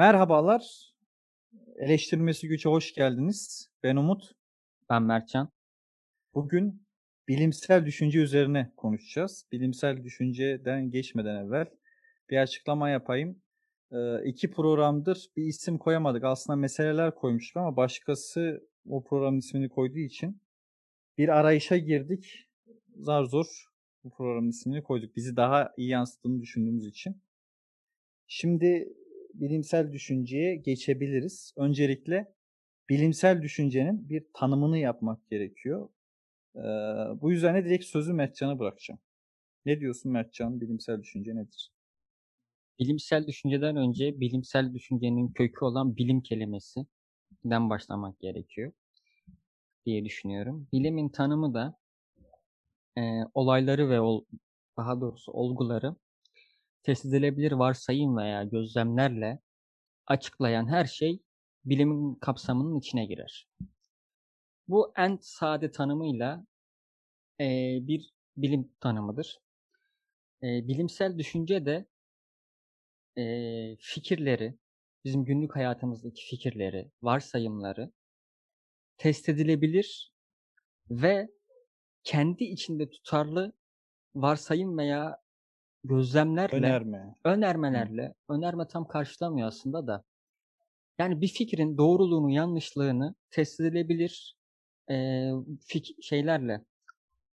Merhabalar, eleştirmesi güce hoş geldiniz. Ben Umut. Ben Mertcan. Bugün bilimsel düşünce üzerine konuşacağız. Bilimsel düşünceden geçmeden evvel bir açıklama yapayım. İki programdır bir isim koyamadık. Aslında meseleler koymuştum ama başkası o programın ismini koyduğu için bir arayışa girdik. Zar zor bu programın ismini koyduk. Bizi daha iyi yansıttığını düşündüğümüz için. Şimdi bilimsel düşünceye geçebiliriz. Öncelikle bilimsel düşüncenin bir tanımını yapmak gerekiyor. Bu yüzden de direkt sözü Mertcan'a bırakacağım. Ne diyorsun Mertcan? Bilimsel düşünce nedir? Bilimsel düşünceden önce bilimsel düşüncenin kökü olan bilim kelimesinden başlamak gerekiyor diye düşünüyorum. Bilimin tanımı da olayları ve daha doğrusu olguları test edilebilir varsayım veya gözlemlerle açıklayan her şey bilimin kapsamının içine girer. Bu en sade tanımıyla bir bilim tanımıdır. Bilimsel düşünce de fikirleri, bizim günlük hayatımızdaki fikirleri, varsayımları test edilebilir ve kendi içinde tutarlı varsayım veya gözlemlerle, önermelerle, önerme tam karşılamıyor aslında da. Yani bir fikrin doğruluğunu, yanlışlığını test edilebilir şeylerle.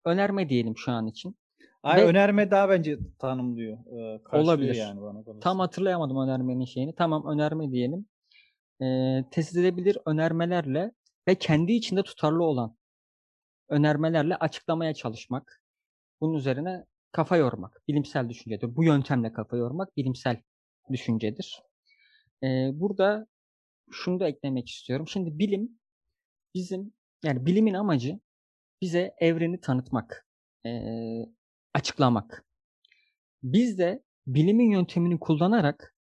Önerme diyelim şu an için. Önerme daha bence tanımlıyor. Olabilir. Yani bana tam hatırlayamadım önermenin şeyini. Tamam, önerme diyelim. Test edilebilir önermelerle ve kendi içinde tutarlı olan önermelerle açıklamaya çalışmak. Bunun üzerine kafa yormak bilimsel düşüncedir. Bu yöntemle kafa yormak bilimsel düşüncedir. Burada şunu da eklemek istiyorum. Şimdi bilim bilimin amacı bize evreni tanıtmak, açıklamak. Biz de bilimin yöntemini kullanarak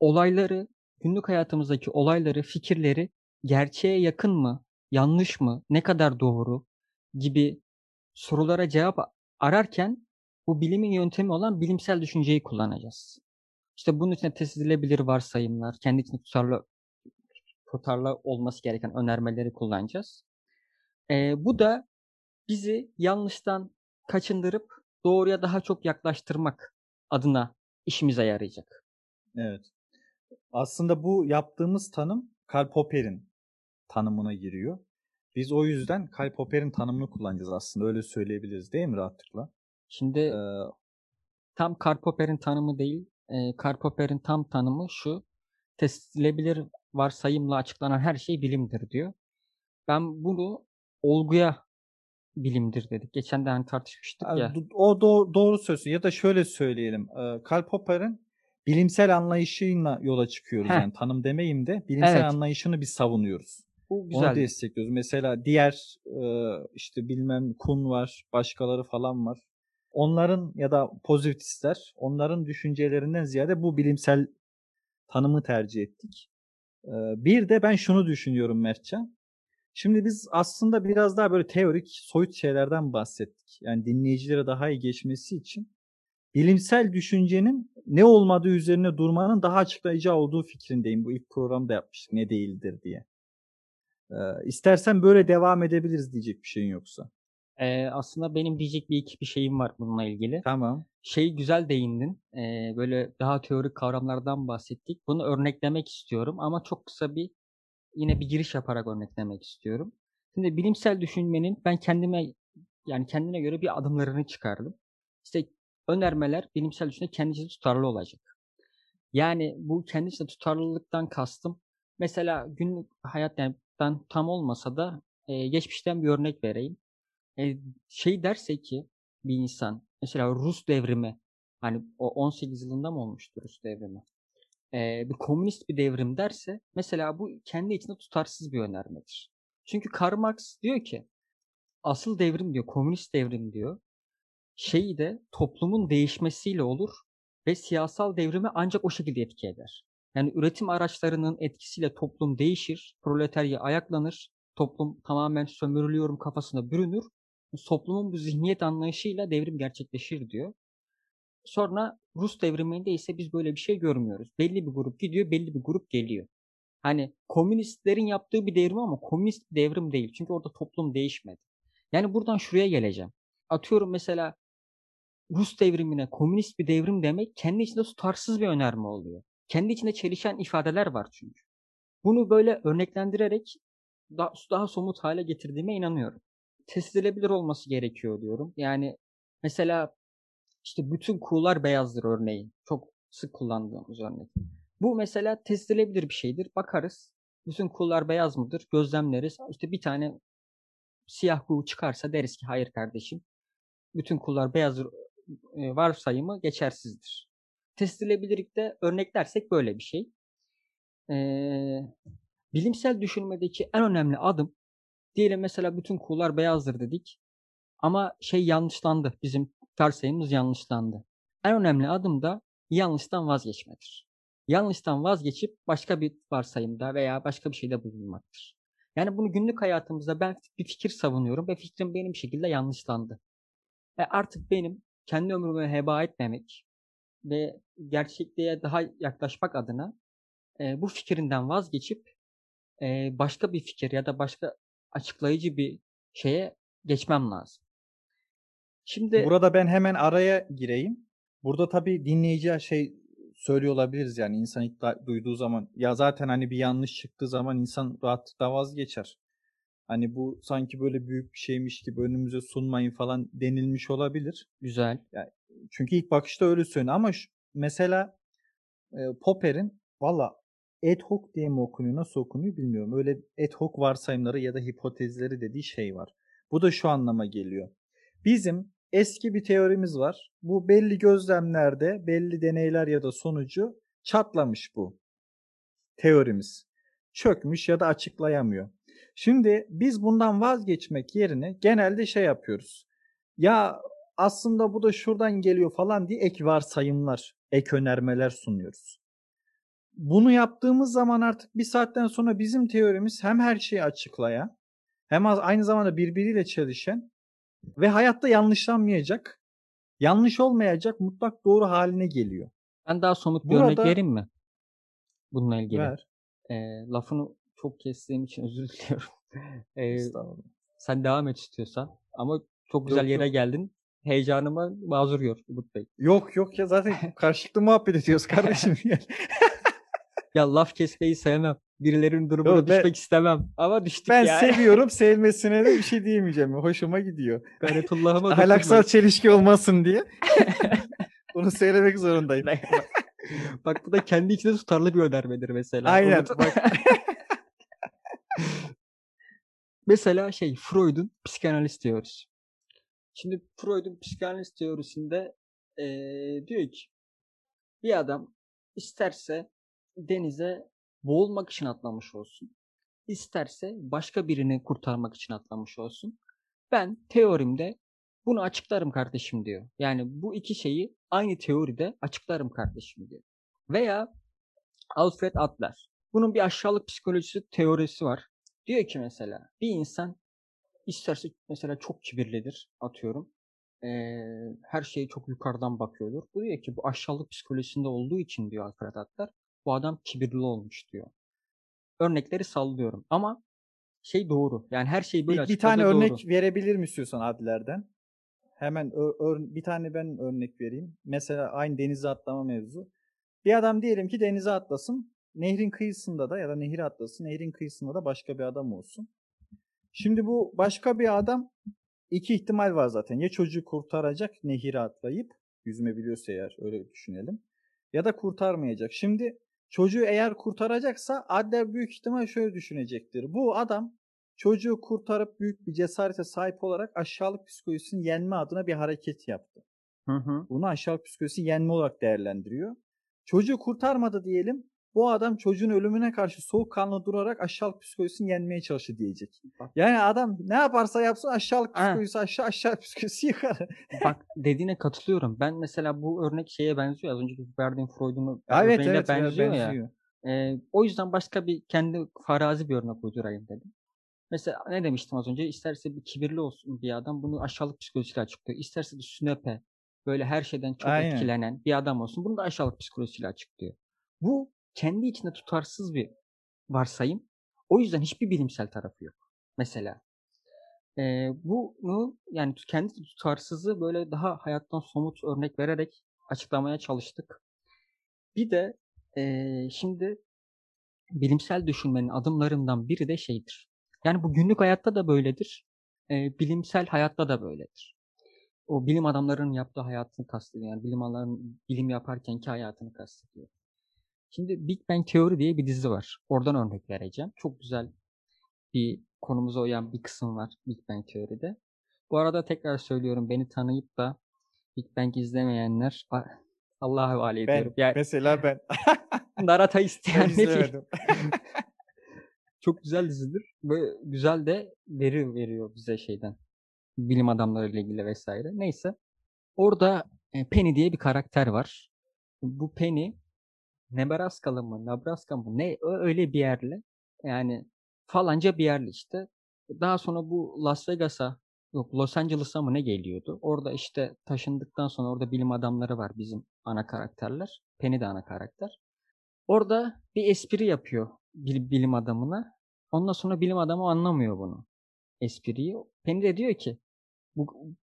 olayları, günlük hayatımızdaki olayları, fikirleri gerçeğe yakın mı, yanlış mı, ne kadar doğru gibi sorulara cevap ararken bu bilimin yöntemi olan bilimsel düşünceyi kullanacağız. İşte bunun için test edilebilir varsayımlar, kendi içinde tutarlı olması gereken önermeleri kullanacağız. Bu da bizi yanlıştan kaçındırıp doğruya daha çok yaklaştırmak adına işimize yarayacak. Evet. Aslında bu yaptığımız tanım Karl Popper'in tanımına giriyor. Biz o yüzden Karl Popper'in tanımını kullanacağız aslında. Öyle söyleyebiliriz değil mi rahatlıkla? Şimdi tam Karl Popper'in tanımı değil. Karl Popper'in tam tanımı şu. Test edilebilir varsayımla açıklanan her şey bilimdir diyor. Ben bunu olguya bilimdir dedik. Geçen de tartışmıştık ya. O doğru söz. Ya da şöyle söyleyelim. Karl Popper'in bilimsel anlayışıyla yola çıkıyoruz. Yani tanım demeyeyim de bilimsel anlayışını biz savunuyoruz. Onu destekliyoruz. Mesela diğer işte bilmem Kuhn var, başkaları falan var. Onların ya da pozitivistler, onların düşüncelerinden ziyade bu bilimsel tanımı tercih ettik. Bir de ben şunu düşünüyorum Mertcan. Şimdi biz aslında biraz daha böyle teorik, soyut şeylerden bahsettik. Yani dinleyicilere daha iyi geçmesi için bilimsel düşüncenin ne olmadığı üzerine durmanın daha açıklayacağı olduğu fikrindeyim. Bu ilk programda yapmıştık ne değildir diye. İstersen böyle devam edebiliriz diyecek bir şeyin yoksa. Aslında benim diyecek bir şeyim var bununla ilgili. Tamam. Güzel değindin. Böyle daha teorik kavramlardan bahsettik. Bunu örneklemek istiyorum ama çok kısa yine bir giriş yaparak örneklemek istiyorum. Şimdi bilimsel düşünmenin ben kendine göre bir adımlarını çıkardım. İşte önermeler bilimsel düşünce kendisi tutarlı olacak. Yani bu kendisi tutarlılıktan kastım. Mesela günlük hayattan tam olmasa da geçmişten bir örnek vereyim. Derse ki bir insan mesela Rus devrimi, hani o 18 yılında mı olmuştu Rus devrimi? Bir komünist bir devrim derse mesela bu kendi içinde tutarsız bir önermedir. Çünkü Karl Marx diyor ki asıl devrim diyor, komünist devrim diyor. Toplumun değişmesiyle olur ve siyasal devrimi ancak o şekilde etki eder. Yani üretim araçlarının etkisiyle toplum değişir, proletarya ayaklanır, toplum tamamen sömürülüyorum kafasına bürünür. Toplumun bu zihniyet anlayışıyla devrim gerçekleşir diyor. Sonra Rus devriminde ise biz böyle bir şey görmüyoruz. Belli bir grup gidiyor, belli bir grup geliyor. Hani komünistlerin yaptığı bir devrim ama komünist bir devrim değil. Çünkü orada toplum değişmedi. Yani buradan şuraya geleceğim. Atıyorum mesela Rus devrimine komünist bir devrim demek kendi içinde tutarsız bir önerme oluyor. Kendi içinde çelişen ifadeler var çünkü. Bunu böyle örneklendirerek daha somut hale getirdiğime inanıyorum. Test edilebilir olması gerekiyor diyorum. Yani mesela işte bütün kuğular beyazdır örneği. Çok sık kullandığımız örnek. Bu mesela test edilebilir bir şeydir. Bakarız. Bütün kuğular beyaz mıdır? Gözlemleriz. İşte bir tane siyah kuğu çıkarsa deriz ki hayır kardeşim. Bütün kuğular beyazdır varsayımı geçersizdir. Test edilebilirlikte örneklersek böyle bir şey. Bilimsel düşünmedeki en önemli adım diyelim mesela bütün kuğular beyazdır dedik ama şey yanlışlandı. Bizim varsayımımız yanlışlandı. En önemli adım da yanlıştan vazgeçmedir. Yanlıştan vazgeçip başka bir varsayımda veya başka bir şeyde bulunmaktır. Yani bunu günlük hayatımızda ben bir fikir savunuyorum ve fikrim benim bir şekilde yanlışlandı. Artık benim kendi ömrümü heba etmemek ve gerçekliğe daha yaklaşmak adına bu fikrinden vazgeçip başka bir fikir ya da başka açıklayıcı bir şeye geçmem lazım. Şimdi burada ben hemen araya gireyim. Burada tabii dinleyici şey söylüyor olabiliriz yani insan ilk duyduğu zaman ya zaten hani bir yanlış çıktığı zaman insan rahatlıkla vazgeçer. Hani bu sanki böyle büyük bir şeymiş gibi önümüze sunmayın falan denilmiş olabilir. Güzel. Yani çünkü ilk bakışta öyle söylüyor ama mesela Popper'in valla ad hoc diye mi okunuyor nasıl okunuyor bilmiyorum. Öyle ad hoc varsayımları ya da hipotezleri dediği şey var. Bu da şu anlama geliyor. Bizim eski bir teorimiz var. Bu belli gözlemlerde belli deneyler ya da sonucu çatlamış bu teorimiz. Çökmüş ya da açıklayamıyor. Şimdi biz bundan vazgeçmek yerine genelde şey yapıyoruz. Ya aslında bu da şuradan geliyor falan diye ek varsayımlar, ek önermeler sunuyoruz. Bunu yaptığımız zaman artık bir saatten sonra bizim teorimiz hem her şeyi açıklayan hem aynı zamanda birbiriyle çelişen ve hayatta yanlışlanmayacak, yanlış olmayacak mutlak doğru haline geliyor. Ben daha somut bir örnek vereyim mi? Bununla ilgili. Ver. Lafını çok kestiğim için özür diliyorum. Sen devam et istiyorsan. Ama çok güzel yere geldin. Heyecanıma mazur gör Umut Bey. Yok ya zaten karşılıklı muhabbet ediyoruz kardeşim. Ya laf kesmeyi sevmem. Birilerinin durumuna düşmek istemem. Ama düştük ben ya. Ben seviyorum sevmesine de bir şey diyemeyeceğim. Hoşuma gidiyor. Gayretullah'ıma ahlaksal çelişki olmasın diye. Bunu söylemek zorundayım. Bak bu da kendi içinde tutarlı bir önermedir mesela. Aynen. Bak. Mesela Freud'un psikanaliz teorisi. Şimdi Freud'un psikanaliz teorisinde diyor ki bir adam isterse denize boğulmak için atlamış olsun. İsterse başka birini kurtarmak için atlamış olsun. Ben teorimde bunu açıklarım kardeşim diyor. Yani bu iki şeyi aynı teoride açıklarım kardeşim diyor. Veya Alfred Adler. Bunun bir aşağılık psikolojisi teorisi var. Diyor ki mesela bir insan isterse mesela çok kibirlidir atıyorum. Her şeye çok yukarıdan bakıyordur. Bu diyor ki bu aşağılık psikolojisinde olduğu için diyor Alfred Adler. Bu adam kibirli olmuş diyor. Örnekleri sallıyorum ama doğru. Yani her şey böyle açıkçası doğru. Bir tane örnek verebilir mi istiyorsan Adler'den? Hemen bir tane ben örnek vereyim. Mesela aynı denize atlama mevzu. Bir adam diyelim ki denize atlasın. Nehrin kıyısında da ya da nehre atlasın. Nehrin kıyısında da başka bir adam olsun. Şimdi bu başka bir adam iki ihtimal var zaten. Ya çocuğu kurtaracak nehire atlayıp yüzme biliyorsa eğer öyle düşünelim. Ya da kurtarmayacak. Şimdi çocuğu eğer kurtaracaksa Adler büyük ihtimal şöyle düşünecektir. Bu adam çocuğu kurtarıp büyük bir cesarete sahip olarak aşağılık psikolojisini yenme adına bir hareket yaptı. Hı. Bunu aşağılık psikolojisi yenme olarak değerlendiriyor. Çocuğu kurtarmadı diyelim. Bu adam çocuğun ölümüne karşı soğukkanlı durarak aşağılık psikolojisini yenmeye çalıştı diyecek. Bak. Yani adam ne yaparsa yapsın aşağılık psikolojisi aşağılık psikolojisi yukarı. Bak dediğine katılıyorum. Ben mesela bu örnek şeye benziyor. Az önceki verdiğim Freud'un örneğine benziyor. O yüzden başka bir kendi farazi bir örnek uydurayım dedim. Mesela ne demiştim az önce? İsterse bir kibirli olsun bir adam bunu aşağılık psikolojisiyle açıklıyor. İsterse bir sünepe böyle her şeyden çok etkilenen bir adam olsun. Bunu da aşağılık psikolojisiyle açıklıyor. Bu kendi içinde tutarsız bir varsayım. O yüzden hiçbir bilimsel tarafı yok. Mesela bunu yani kendi tutarsızı böyle daha hayattan somut örnek vererek açıklamaya çalıştık. Bir de şimdi bilimsel düşünmenin adımlarından biri de şeydir. Yani bu günlük hayatta da böyledir. Bilimsel hayatta da böyledir. O bilim adamlarının yaptığı hayatını kastediyor. Yani bilim adamlarının bilim yaparkenki hayatını kastediyor. Şimdi Big Bang Teori diye bir dizi var. Oradan örnek vereceğim. Çok güzel bir konumuza uyan bir kısım var Big Bang Teori'de. Bu arada tekrar söylüyorum, beni tanıyıp da Big Bang izlemeyenler Allah'a havale ediyorum. Yani, mesela ben. Narata isteyenler. Çok güzel dizidir. Böyle güzel de veri veriyor bize şeyden. Bilim adamlarıyla ilgili vesaire. Neyse. Orada Penny diye bir karakter var. Bu Penny Nebraska mı? Ne öyle bir yerli. Yani falanca bir yerli işte. Daha sonra bu Los Angeles'a mı ne geliyordu? Orada işte taşındıktan sonra orada bilim adamları var, bizim ana karakterler. Penny de ana karakter. Orada bir espri yapıyor bilim adamına. Ondan sonra bilim adamı anlamıyor bunu. Espriyi. Penny de diyor ki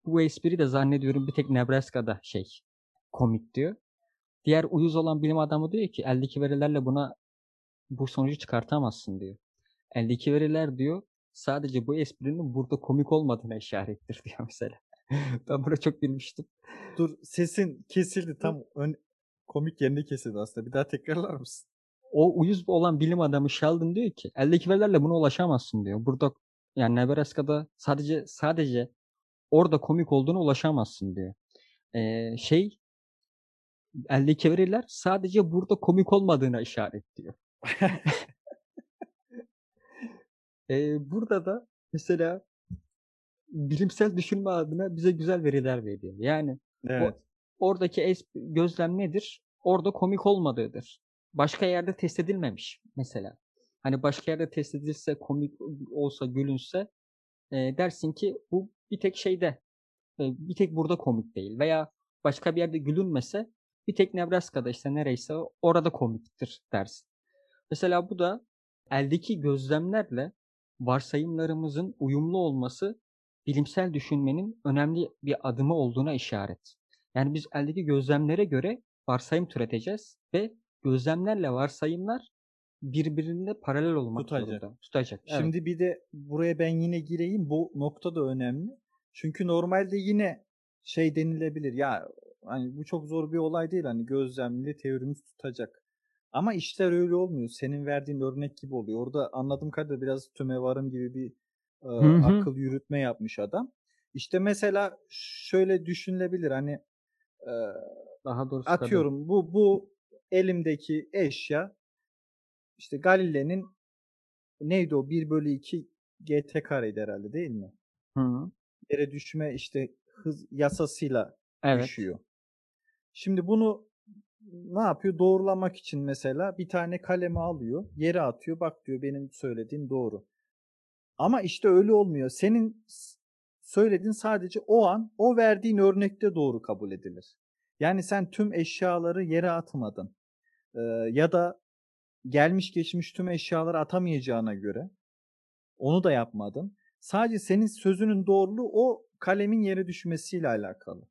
bu espri de zannediyorum bir tek Nebraska'da komik diyor. Diğer uyuz olan bilim adamı diyor ki eldeki verilerle bu sonucu çıkartamazsın diyor. Eldeki veriler diyor sadece bu esprinin burada komik olmadığına işarettir diyor mesela. Ben burada çok bilmiştim. Dur, sesin kesildi tam komik yerine kesildi aslında. Bir daha tekrarlar mısın? O uyuz olan bilim adamı Sheldon diyor ki eldeki verilerle buna ulaşamazsın diyor. Burada yani Nebraska'da sadece orada komik olduğuna ulaşamazsın diyor. Eldeki veriler sadece burada komik olmadığına işaret diyor. Burada da mesela bilimsel düşünme adına bize güzel veriler veriyor. Yani evet. Oradaki gözlem nedir? Orada komik olmadığıdır. Başka yerde test edilmemiş mesela. Hani başka yerde test edilse, komik olsa, gülünse dersin ki bu bir tek bir tek burada komik değil. Veya başka bir yerde gülünmese bir tek Nebraska'da işte nereyse orada komiktir dersin. Mesela bu da eldeki gözlemlerle varsayımlarımızın uyumlu olması bilimsel düşünmenin önemli bir adımı olduğuna işaret. Yani biz eldeki gözlemlere göre varsayım türeteceğiz ve gözlemlerle varsayımlar birbirine paralel olmak zorunda. Tutacak. Evet. Şimdi bir de buraya ben yine gireyim. Bu nokta da önemli. Çünkü normalde yine denilebilir. Ya hani bu çok zor bir olay değil. Hani gözlemli teorimiz tutacak. Ama işler öyle olmuyor. Senin verdiğin örnek gibi oluyor. Orada anladığım kadarıyla biraz tümevarım gibi bir akıl yürütme yapmış adam. İşte mesela şöyle düşünülebilir. Hani daha doğrusu atıyorum kadın. Bu elimdeki eşya işte Galile'nin neydi o 1/2 gt kareydi herhalde değil mi? Hı. Yere düşme hız yasasıyla düşüyor. Şimdi bunu ne yapıyor? Doğrulamak için mesela bir tane kalemi alıyor, yere atıyor. Bak diyor benim söylediğim doğru. Ama öyle olmuyor. Senin söylediğin sadece o an, o verdiğin örnekte doğru kabul edilir. Yani sen tüm eşyaları yere atmadın. Ya da gelmiş geçmiş tüm eşyaları atamayacağına göre onu da yapmadın. Sadece senin sözünün doğruluğu o kalemin yere düşmesiyle alakalı.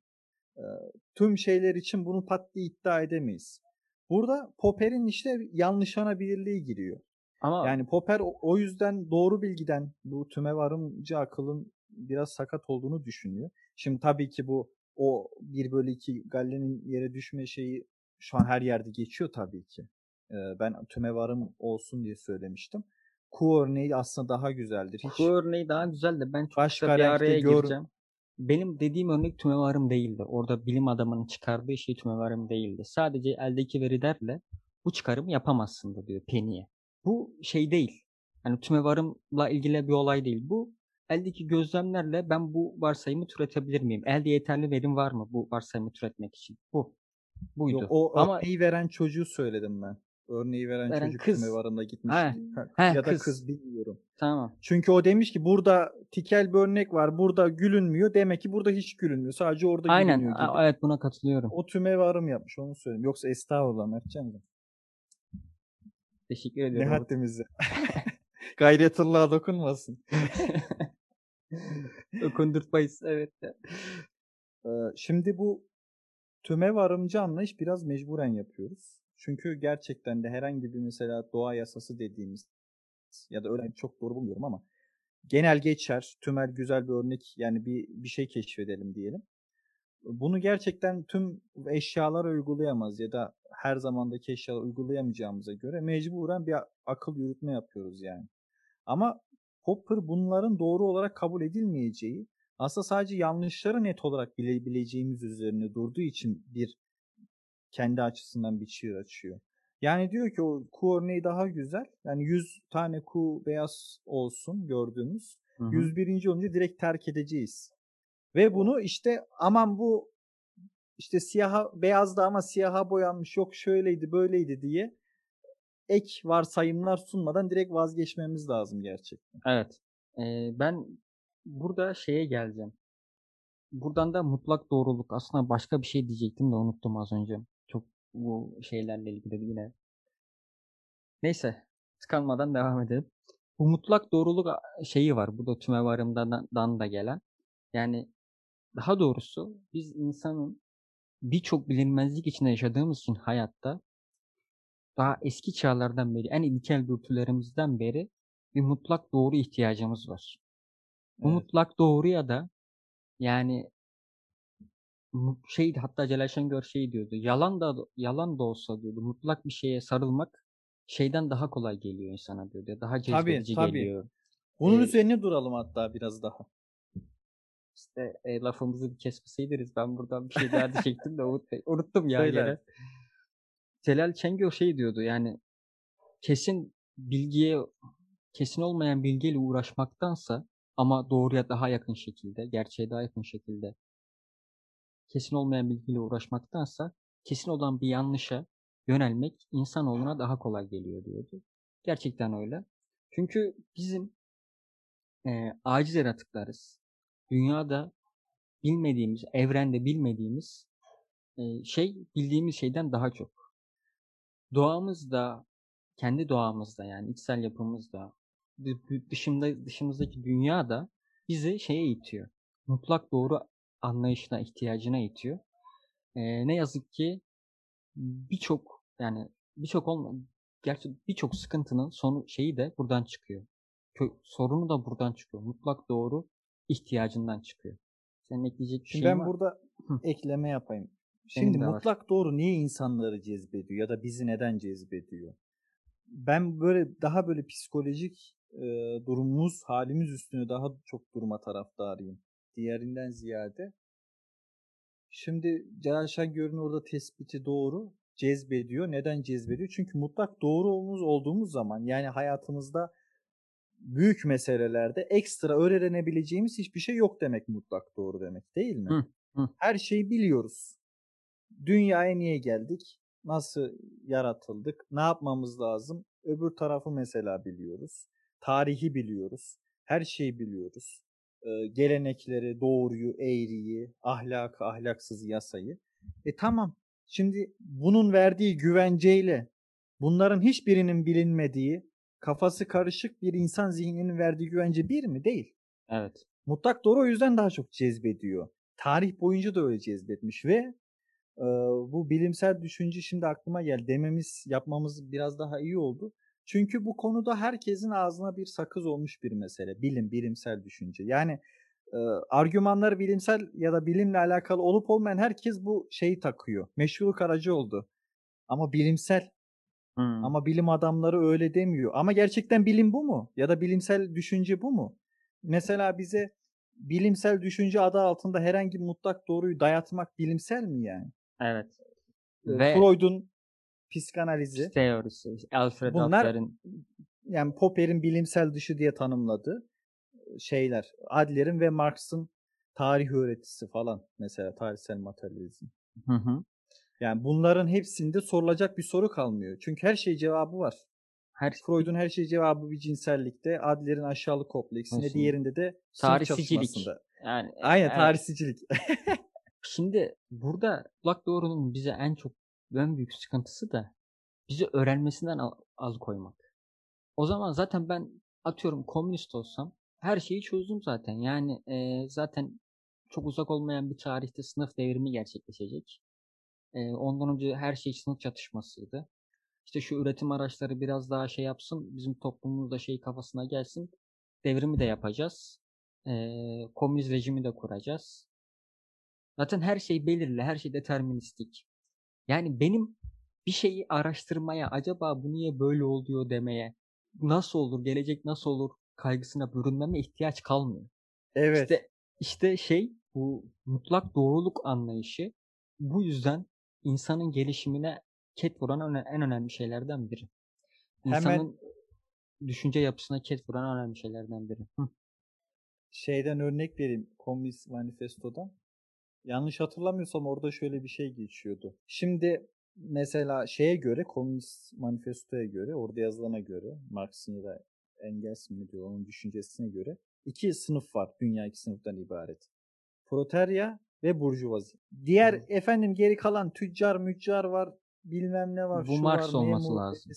Tüm şeyler için bunu pat diye iddia edemeyiz. Burada Popper'in yanlışlanabilirliği giriyor. Ama yani Popper o yüzden doğru bilgiden bu tümevarımcı akılın biraz sakat olduğunu düşünüyor. Şimdi tabii ki o 1/2 Galile'nin yere düşme şeyi şu an her yerde geçiyor tabii ki. Ben tümevarım olsun diye söylemiştim. Ku örneği aslında daha güzeldir. Ku örneği daha güzel de ben çok başka bir araya gireceğim. Benim dediğim örnek tümevarım değildi. Orada bilim adamının çıkardığı şey tümevarım değildi. Sadece eldeki verilerle bu çıkarımı yapamazsın da diyor Penny'e. Bu değil. Yani tümevarımla ilgili bir olay değil. Bu eldeki gözlemlerle ben bu varsayımı türetebilir miyim? Elde yeterli verim var mı bu varsayımı türetmek için? Buydu. Yok, ama örneği veren çocuğu söyledim ben. Örneği veren çocuk tümevarımla gitmiş. Ya da kız bilmiyor. diyorum. Tamam. Çünkü o demiş ki burada tikel bir örnek var. Burada gülünmüyor. Demek ki burada hiç gülünmüyor. Sadece orada aynen gülünüyor. Aynen. Evet, buna katılıyorum. O tüme varım yapmış. Onu söyleyeyim. Yoksa estağfurullah Mertcan'cığım. Teşekkür ediyorum. Ne haddimizi. Gayretullah dokunmasın. Dokundurtmayız. Evet. Şimdi bu tüme varımcı anlayış biraz mecburen yapıyoruz. Çünkü gerçekten de herhangi bir mesela doğa yasası dediğimiz ya da öyle çok doğru bulmuyorum ama genel geçer, tümel güzel bir örnek yani bir şey keşfedelim diyelim. Bunu gerçekten tüm eşyalara uygulayamaz ya da her zamandaki eşyalara uygulayamayacağımıza göre mecburen bir akıl yürütme yapıyoruz yani. Ama Popper bunların doğru olarak kabul edilmeyeceği, aslında sadece yanlışları net olarak bilebileceğimiz üzerine durduğu için bir kendi açısından bir çığır açıyor. Yani diyor ki o kuğu örneği daha güzel. Yani 100 tane kuğu beyaz olsun gördüğümüz. Hı hı. 101. olunca direkt terk edeceğiz. Ve bunu işte aman bu işte siyaha beyazdı ama siyaha boyanmış, yok şöyleydi böyleydi diye ek varsayımlar sunmadan direkt vazgeçmemiz lazım gerçekten. Evet. Ben burada şeye geleceğim. Buradan da mutlak doğruluk. Aslında başka bir şey diyecektim de unuttum az önce. Çok bu şeylerle ilgili yine. Neyse. Tıkanmadan devam edelim. Bu mutlak doğruluk şeyi var. Burada tümevarımdan da gelen. Yani daha doğrusu biz insanın birçok bilinmezlik içinde yaşadığımız için hayatta daha eski çağlardan beri, en ilkel dürtülerimizden beri bir mutlak doğru ihtiyacımız var. Bu evet. Mutlak doğruya da yani şey, hatta Celal Şengör şey diyordu. Yalan da olsa diyordu. Mutlak bir şeye sarılmak şeyden daha kolay geliyor insana diyordu. Daha cezbedici geliyor. Bunun üzerine duralım hatta biraz daha. İşte lafımızı bir kesmeseydiniz ben buradan bir şey daha diyecektim de unuttum ya gene. Celal Şengör şey diyordu yani kesin olmayan bilgiyle uğraşmaktansa ama doğruya daha yakın şekilde, gerçeğe daha yakın şekilde kesin olmayan bilgiyle uğraşmaktansa kesin olan bir yanlışa yönelmek insanoğluna daha kolay geliyor diyordu. Gerçekten öyle. Çünkü bizim aciz yaratıklarız. Dünyada bilmediğimiz, evrende bilmediğimiz şey bildiğimiz şeyden daha çok. Doğamızda, kendi doğamızda yani içsel yapımızda, dışımızdaki dünya da bizi şeye itiyor. Mutlak doğru anlayışına, ihtiyacına itiyor. Ne yazık ki birçok sıkıntının sonu şeyi de buradan çıkıyor. Sorunu da buradan çıkıyor. Mutlak doğru ihtiyacından çıkıyor. Senin ekleyecek bir şey var? Ben burada ekleme yapayım. Şimdi mutlak doğru niye insanları cezbediyor ya da bizi neden cezbediyor? Ben böyle daha böyle psikolojik durumumuz, halimiz üstüne daha çok durma taraftarıyım. Diğerinden ziyade. Şimdi Celal Şengör'ün orada tespiti doğru. Cezbediyor. Neden cezbediyor? Çünkü mutlak doğrumuz olduğumuz zaman yani hayatımızda büyük meselelerde ekstra öğrenebileceğimiz hiçbir şey yok demek mutlak doğru demek değil mi? Hı. Her şeyi biliyoruz. Dünyaya niye geldik? Nasıl yaratıldık? Ne yapmamız lazım? Öbür tarafı mesela biliyoruz. Tarihi biliyoruz. Her şeyi biliyoruz. Gelenekleri, doğruyu, eğriyi, ahlakı, ahlaksız yasayı. Tamam. Şimdi bunun verdiği güvenceyle bunların hiçbirinin bilinmediği, kafası karışık bir insan zihninin verdiği güvence bir mi? Değil. Evet. Mutlak doğru o yüzden daha çok cezbediyor. Tarih boyunca da öyle cezbetmiş ve bu bilimsel düşünce şimdi aklıma geldi. Yapmamız biraz daha iyi oldu. Çünkü bu konuda herkesin ağzına bir sakız olmuş bir mesele. Bilimsel düşünce. Yani argümanları bilimsel ya da bilimle alakalı olup olmayan herkes bu şeyi takıyor. Meşhurluk aracı oldu. Ama bilimsel. Ama bilim adamları öyle demiyor. Ama gerçekten bilim bu mu? Ya da bilimsel düşünce bu mu? Mesela bize bilimsel düşünce adı altında herhangi bir mutlak doğruyu dayatmak bilimsel mi yani? Evet. Ve Freud'un psikanalizi teorisi, Alfred Adler'in yani Popper'in bilimsel dışı diye tanımladığı şeyler, Adler'in ve Marx'ın tarih öğretisi falan mesela tarihsel materyalizm. Hı hı. Yani bunların hepsinde sorulacak bir soru kalmıyor. Çünkü her şey cevabı var. Freud'un her şey cevabı bir cinsellikte, Adler'in aşağılık kompleksinde, diğerinde de tarihsicilik. Yani, aynen tarihsicilik. Şimdi burada kulak doğrunun bize en büyük sıkıntısı da bizi öğrenmesinden alıkoymak. O zaman zaten ben atıyorum komünist olsam her şeyi çözdüm zaten. Yani zaten çok uzak olmayan bir tarihte sınıf devrimi gerçekleşecek. Ondan önce her şey sınıf çatışmasıydı. İşte şu üretim araçları biraz daha şey yapsın, bizim toplumumuz da şey kafasına gelsin, devrimi de yapacağız. Komünist rejimi de kuracağız. Zaten her şey belirli, her şey deterministik. Yani benim bir şeyi araştırmaya, acaba bu niye böyle oluyor demeye, nasıl olur, gelecek nasıl olur kaygısına bürünmeme ihtiyaç kalmıyor. Evet. İşte bu mutlak doğruluk anlayışı bu yüzden insanın gelişimine ket vuran en önemli şeylerden biri. İnsanın düşünce yapısına ket vuran önemli şeylerden biri. Şeyden örnek vereyim, Komünist Manifesto'dan. Yanlış hatırlamıyorsam orada şöyle bir şey geçiyordu. Şimdi mesela şeye göre, Komünist Manifesto'ya göre, orada yazılana göre, Marx'ın ya da Engels'in diyor, onun düşüncesine göre iki sınıf var. Dünya iki sınıftan ibaret. Proletarya ve burjuvazi. Diğer efendim geri kalan tüccar, müccar var, bilmem ne var. Bu Marx olması lazım.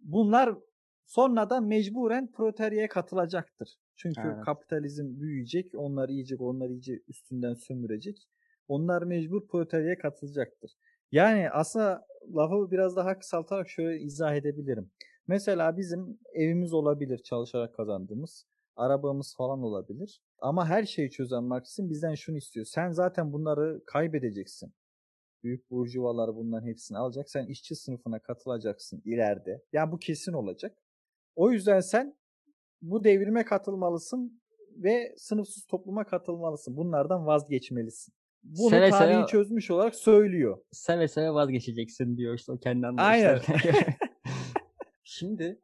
Bunlar sonradan mecburen proletaryaya katılacaktır. Çünkü kapitalizm büyüyecek, onlar iyice üstünden sömürecek. Onlar mecbur proletaryaya katılacaktır. Yani aslında lafı biraz daha kısaltarak şöyle izah edebilirim. Mesela bizim evimiz olabilir, çalışarak kazandığımız, arabamız falan olabilir. Ama her şeyi çözen Marx'ın bizden şunu istiyor: sen zaten bunları kaybedeceksin. Büyük burjuvalar bunların hepsini alacak. Sen işçi sınıfına katılacaksın ileride. Yani bu kesin olacak. O yüzden sen bu devrime katılmalısın ve sınıfsız topluma katılmalısın. Bunlardan vazgeçmelisin. Bunu tarihi çözmüş olarak söylüyor. Seve seve vazgeçeceksin diyor işte, o kendi anlayışlarına göre. Şimdi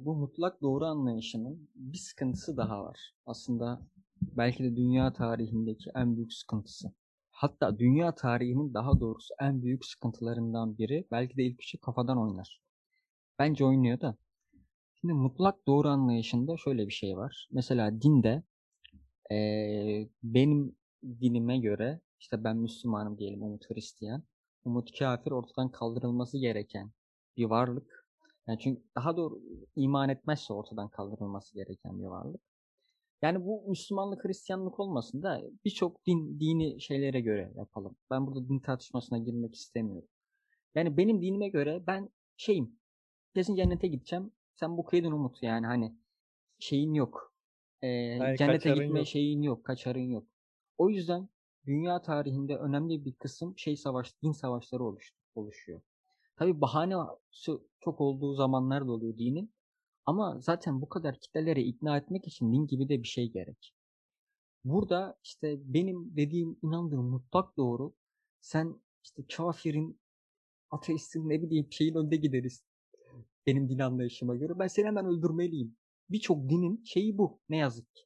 bu mutlak doğru anlayışının bir sıkıntısı daha var. Aslında belki de dünya tarihindeki en büyük sıkıntısı. Hatta dünya tarihinin daha doğrusu en büyük sıkıntılarından biri. Belki de ilk üçü kafadan oynar. Bence oynuyor da. Şimdi mutlak doğru anlayışında şöyle bir şey var. Mesela dinde benim dinime göre, işte ben Müslümanım diyelim, Umut Hristiyan, Umut kafir, ortadan kaldırılması gereken bir varlık. Yani çünkü daha doğru iman etmezse ortadan kaldırılması gereken bir varlık. Yani bu Müslümanlık, Hristiyanlık olmasın da birçok dini şeylere göre yapalım. Ben burada din tartışmasına girmek istemiyorum. Yani benim dinime göre ben kesin cennete gideceğim. Sen bu kıydın Umut, yani hani şeyin yok. Cennete gitme yok. Şeyin yok, kaçarın yok. O yüzden dünya tarihinde önemli bir kısım din savaşları oluşuyor. Tabii bahane çok olduğu zamanlar da oluyor dinin. Ama zaten bu kadar kitleleri ikna etmek için din gibi de bir şey gerek. Burada işte benim inandığım mutlak doğru, sen işte kafirin, ateistin, ne bileyim şeyin önde gideriz benim din anlayışıma göre. Ben seni hemen öldürmeliyim. Birçok dinin bu, ne yazık ki.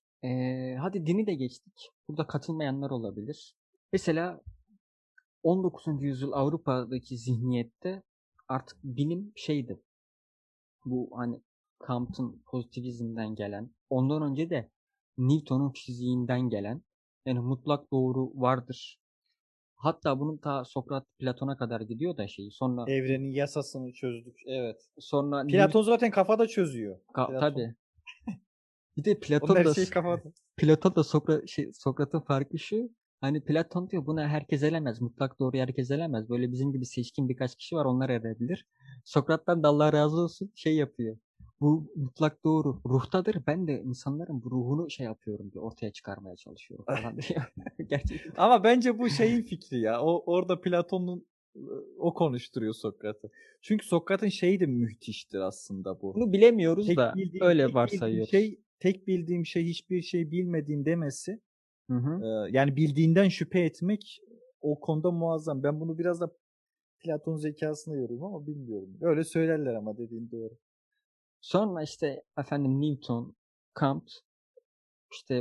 Hadi dini de geçtik. Burada katılmayanlar olabilir. Mesela 19. yüzyıl Avrupa'daki zihniyette artık bilim bu hani Kant'ın pozitivizmden gelen, ondan önce de Newton'un fiziğinden gelen, yani mutlak doğru vardır. Hatta bunun ta Sokrates, Platon'a kadar gidiyor da sonra evrenin yasasını çözdük. Evet. Sonra Platon zaten kafada çözüyor. Tabii. Bir de Platon da Sokrates'in farkı şu. Hani Platon diyor buna herkes elemez. Mutlak doğru herkes elemez. Böyle bizim gibi seçkin birkaç kişi var, onlar erebilir. Sokrates'ten de Allah razı olsun yapıyor. Bu mutlak doğru ruhtadır. Ben de insanların bu ruhunu yapıyorum diye ortaya çıkarmaya çalışıyorum falan diyor. Gerçekten. Ama bence bu fikri ya. Orada Platon'un o konuşturuyor Sokrates'i. Çünkü Sokrates'in de müthiştir aslında bu. Bunu bilemiyoruz öyle varsayıyoruz. Tek bildiğim şey hiçbir şey bilmediğim demesi. Yani bildiğinden şüphe etmek o konuda muazzam. Ben bunu biraz da Platon zekasına yoruyorum ama bilmiyorum. Öyle söylerler ama dediğin doğru. Sonra Newton, Kant,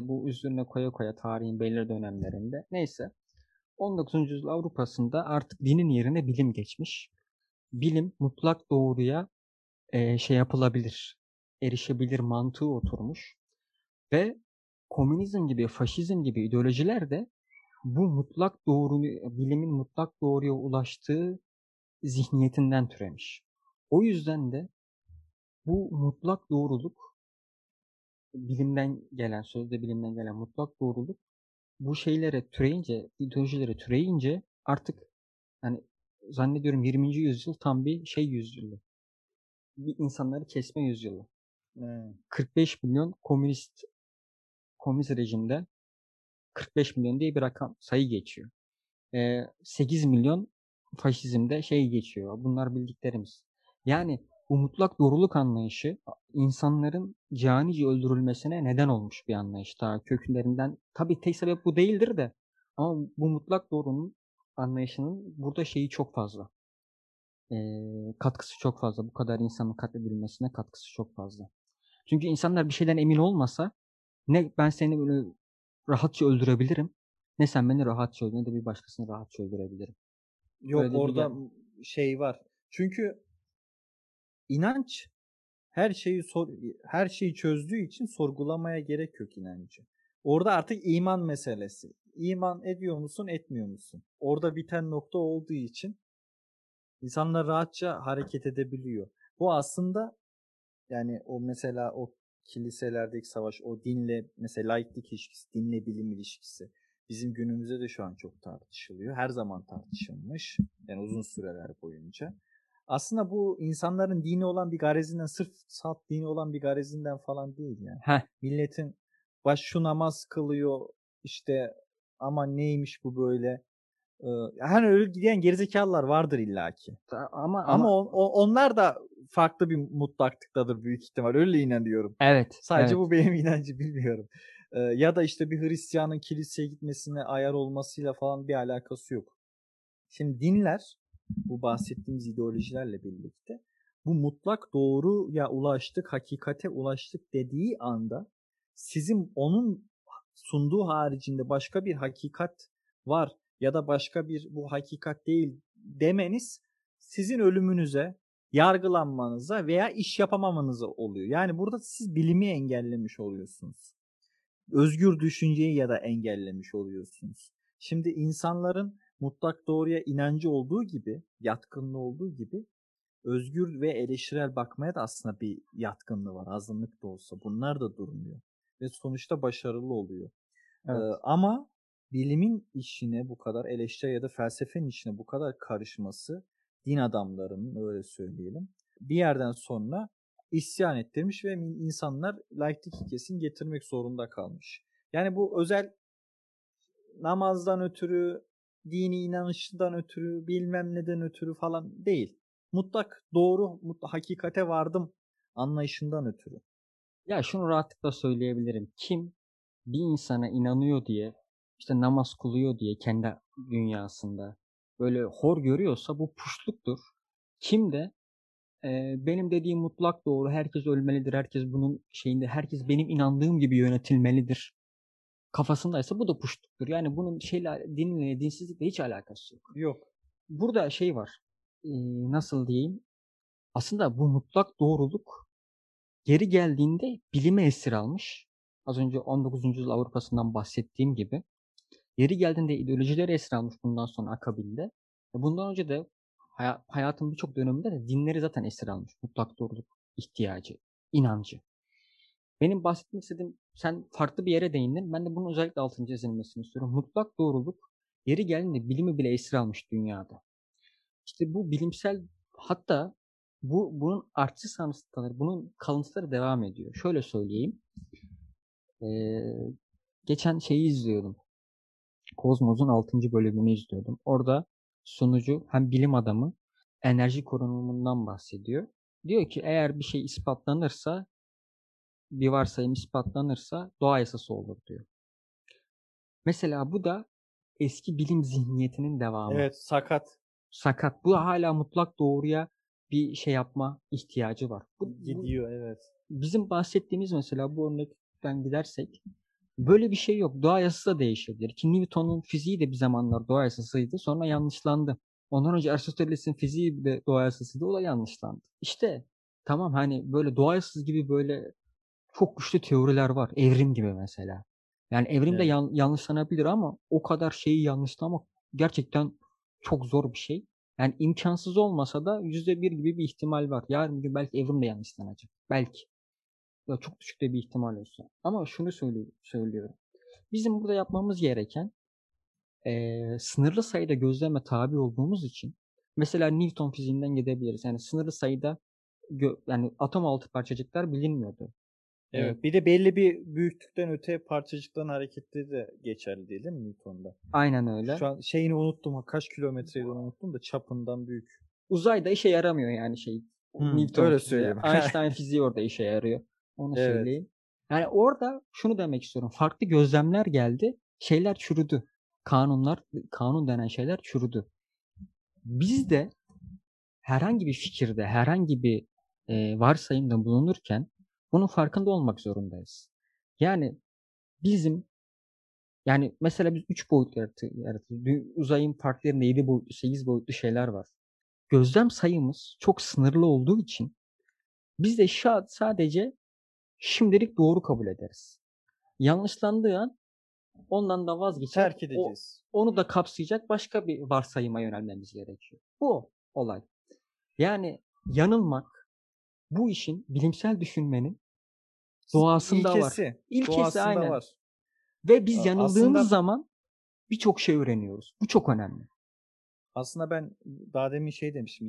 bu üzerine koya tarihin belirli dönemlerinde. Neyse. 19. yüzyıl Avrupa'sında artık dinin yerine bilim geçmiş. Bilim mutlak doğruya şey yapılabilir, erişebilir mantığı oturmuş. Ve komünizm gibi, faşizm gibi ideolojiler de bu mutlak doğru, bilimin mutlak doğruya ulaştığı zihniyetinden türemiş. O yüzden de bu mutlak doğruluk, bilimden gelen, sözde bilimden gelen mutlak doğruluk bu şeylere türeyince, ideolojilere türeyince artık yani zannediyorum 20. yüzyıl tam bir şey yüzyılı. Bir insanları kesme yüzyılı. 45 milyon komünist rejimde 45 milyon diye bir rakam, sayı geçiyor. 8 milyon faşizmde şey geçiyor. Bunlar bildiklerimiz. Yani bu mutlak doğruluk anlayışı insanların canice öldürülmesine neden olmuş bir anlayış. Daha kökünlerinden tabii tek sebep bu değildir de ama bu mutlak doğrunun anlayışının burada şeyi çok fazla. Katkısı çok fazla. Bu kadar insanın katledilmesine katkısı çok fazla. Çünkü insanlar bir şeyden emin olmasa ne ben seni böyle rahatça öldürebilirim, ne sen beni rahatça öldür, ne de bir başkasını rahatça öldürebilirim. Yok öyle orada bir şey var. Çünkü inanç her şeyi çözdüğü için sorgulamaya gerek yok inancı. Orada artık iman meselesi. İman ediyor musun, etmiyor musun? Orada biten nokta olduğu için insanlar rahatça hareket edebiliyor. Bu aslında yani o mesela o kiliselerdeki savaş, o dinle mesela laiklik ilişkisi, dinle bilim ilişkisi bizim günümüzde de şu an çok tartışılıyor. Her zaman tartışılmış. Yani uzun süreler boyunca. Aslında bu insanların dini olan bir garezinden, sırf salt dini olan bir garezinden falan değil yani. Heh. Milletin baş şu namaz kılıyor işte ama neymiş bu böyle. Hani öyle giden gerizekalılar vardır illaki. Ama onlar da farklı bir mutlaklıktadır büyük ihtimal. Öyle inanıyorum. Evet. Sadece evet. Bu benim inancı bilmiyorum. Ya da işte bir Hristiyanın kiliseye gitmesine ayar olmasıyla falan bir alakası yok. Şimdi dinler bu bahsettiğimiz ideolojilerle birlikte bu mutlak doğruya ulaştık, hakikate ulaştık dediği anda sizin onun sunduğu haricinde başka bir hakikat var ya da başka bir bu hakikat değil demeniz sizin ölümünüze, yargılanmanıza veya iş yapamamanıza oluyor. Yani burada siz bilimi engellemiş oluyorsunuz. Özgür düşünceyi ya da engellemiş oluyorsunuz. Şimdi insanların mutlak doğruya inancı olduğu gibi, yatkınlığı olduğu gibi özgür ve eleştirel bakmaya da aslında bir yatkınlığı var. Azınlık da olsa bunlar da durmuyor. Ve sonuçta başarılı oluyor. Evet. Ama bilimin işine bu kadar eleştiri ya da felsefenin işine bu kadar karışması din adamlarının, öyle söyleyelim, bir yerden sonra isyan ettirmiş ve insanlar laiklik ilkesini getirmek zorunda kalmış. Yani bu özel namazdan ötürü, dini inanışından ötürü, bilmem neden ötürü falan değil. Mutlak doğru, hakikate vardım anlayışından ötürü. Ya şunu rahatlıkla söyleyebilirim. Kim bir insana inanıyor diye, işte namaz kılıyor diye kendi dünyasında böyle hor görüyorsa bu puştluktur. Kim de benim dediğim mutlak doğru, herkes ölmelidir, herkes bunun şeyinde, herkes benim inandığım gibi yönetilmelidir kafasındaysa bu da puştluktur. Yani bunun şeyle, dinle, dinsizlikle hiç alakası yok. Yok. Burada şey var. Nasıl diyeyim? Aslında bu mutlak doğruluk geri geldiğinde bilime esir almış. Az önce 19. yüzyıl Avrupa'sından bahsettiğim gibi. Geri geldiğinde ideolojilere esir almış bundan sonra akabinde. Bundan önce de hayatın birçok döneminde de dinleri zaten esir almış. Mutlak doğruluk ihtiyacı, inancı. Benim bahsetmek istediğim, sen farklı bir yere değindin. Ben de bunun özellikle altını çizilmesini istiyorum. Mutlak doğruluk yeri geldiğinde bilimi bile esir almış dünyada. İşte bu bilimsel, hatta bunun artçı sanatları, bunun kalıntıları devam ediyor. Şöyle söyleyeyim. Geçen şeyi izliyordum. Kozmos'un 6. bölümünü izliyordum. Orada sunucu hem bilim adamı enerji korunumundan bahsediyor. Diyor ki eğer bir şey ispatlanırsa, bir varsayım ispatlanırsa doğa yasası olur diyor. Mesela bu da eski bilim zihniyetinin devamı. Evet, sakat. Bu hala mutlak doğruya bir şey yapma ihtiyacı var. Gidiyor evet. Bizim bahsettiğimiz mesela bu örnekten gidersek böyle bir şey yok. Doğa yasası da değişebilir. Ki Newton'un fiziği de bir zamanlar doğa yasasıydı. Sonra yanlışlandı. Ondan önce Aristoteles'in fiziği de doğa yasasıydı. O da yanlışlandı. İşte Tamam, hani böyle doğaysız gibi böyle çok güçlü teoriler var. Evrim gibi mesela. Yani evrim de yanlışlanabilir ama o kadar şeyi yanlışlamak gerçekten çok zor bir şey. Yani imkansız olmasa da %1 gibi bir ihtimal var. Yarın gün belki evrim de yanlışlanacak. Belki. Ya çok düşük de bir ihtimal olsa. Ama şunu söylüyorum. Bizim burada yapmamız gereken sınırlı sayıda gözleme tabi olduğumuz için mesela Newton fiziğinden gidebiliriz. Yani sınırlı sayıda yani atom altı parçacıklar bilinmiyordu. Evet. Bir de belli bir büyüklükten öte parçacıkların hareketleri de geçerli değil mi Newton'da? Aynen öyle. Şu an şeyini unuttum. Kaç kilometreyi unuttum da çapından büyük. Uzayda işe yaramıyor yani şey. Newton öyle söyleyeyim. Einstein fiziği orada işe yarıyor. Onu söyleyeyim. Yani orada şunu demek istiyorum. Farklı gözlemler geldi. Şeyler çürüdü. Kanun denen şeyler çürüdü. Biz de herhangi bir fikirde, herhangi bir varsayımda bulunurken bunun farkında olmak zorundayız. Yani bizim mesela biz 3 boyutlu yaratıyoruz. Uzayın farklı yerinde 7 boyutlu, 8 boyutlu şeyler var. Gözlem sayımız çok sınırlı olduğu için biz de sadece şimdilik doğru kabul ederiz. Yanlışlandığı an ondan da vazgeçer. Terk edeceğiz. Onu da kapsayacak başka bir varsayıma yönelmemiz gerekiyor. Bu olay. Yani yanılmak bu işin, bilimsel düşünmenin doğasında var. İlkesi aynen. Var. Ve biz yanıldığımız zaman birçok şey öğreniyoruz. Bu çok önemli. Aslında ben daha demin şey demiştim.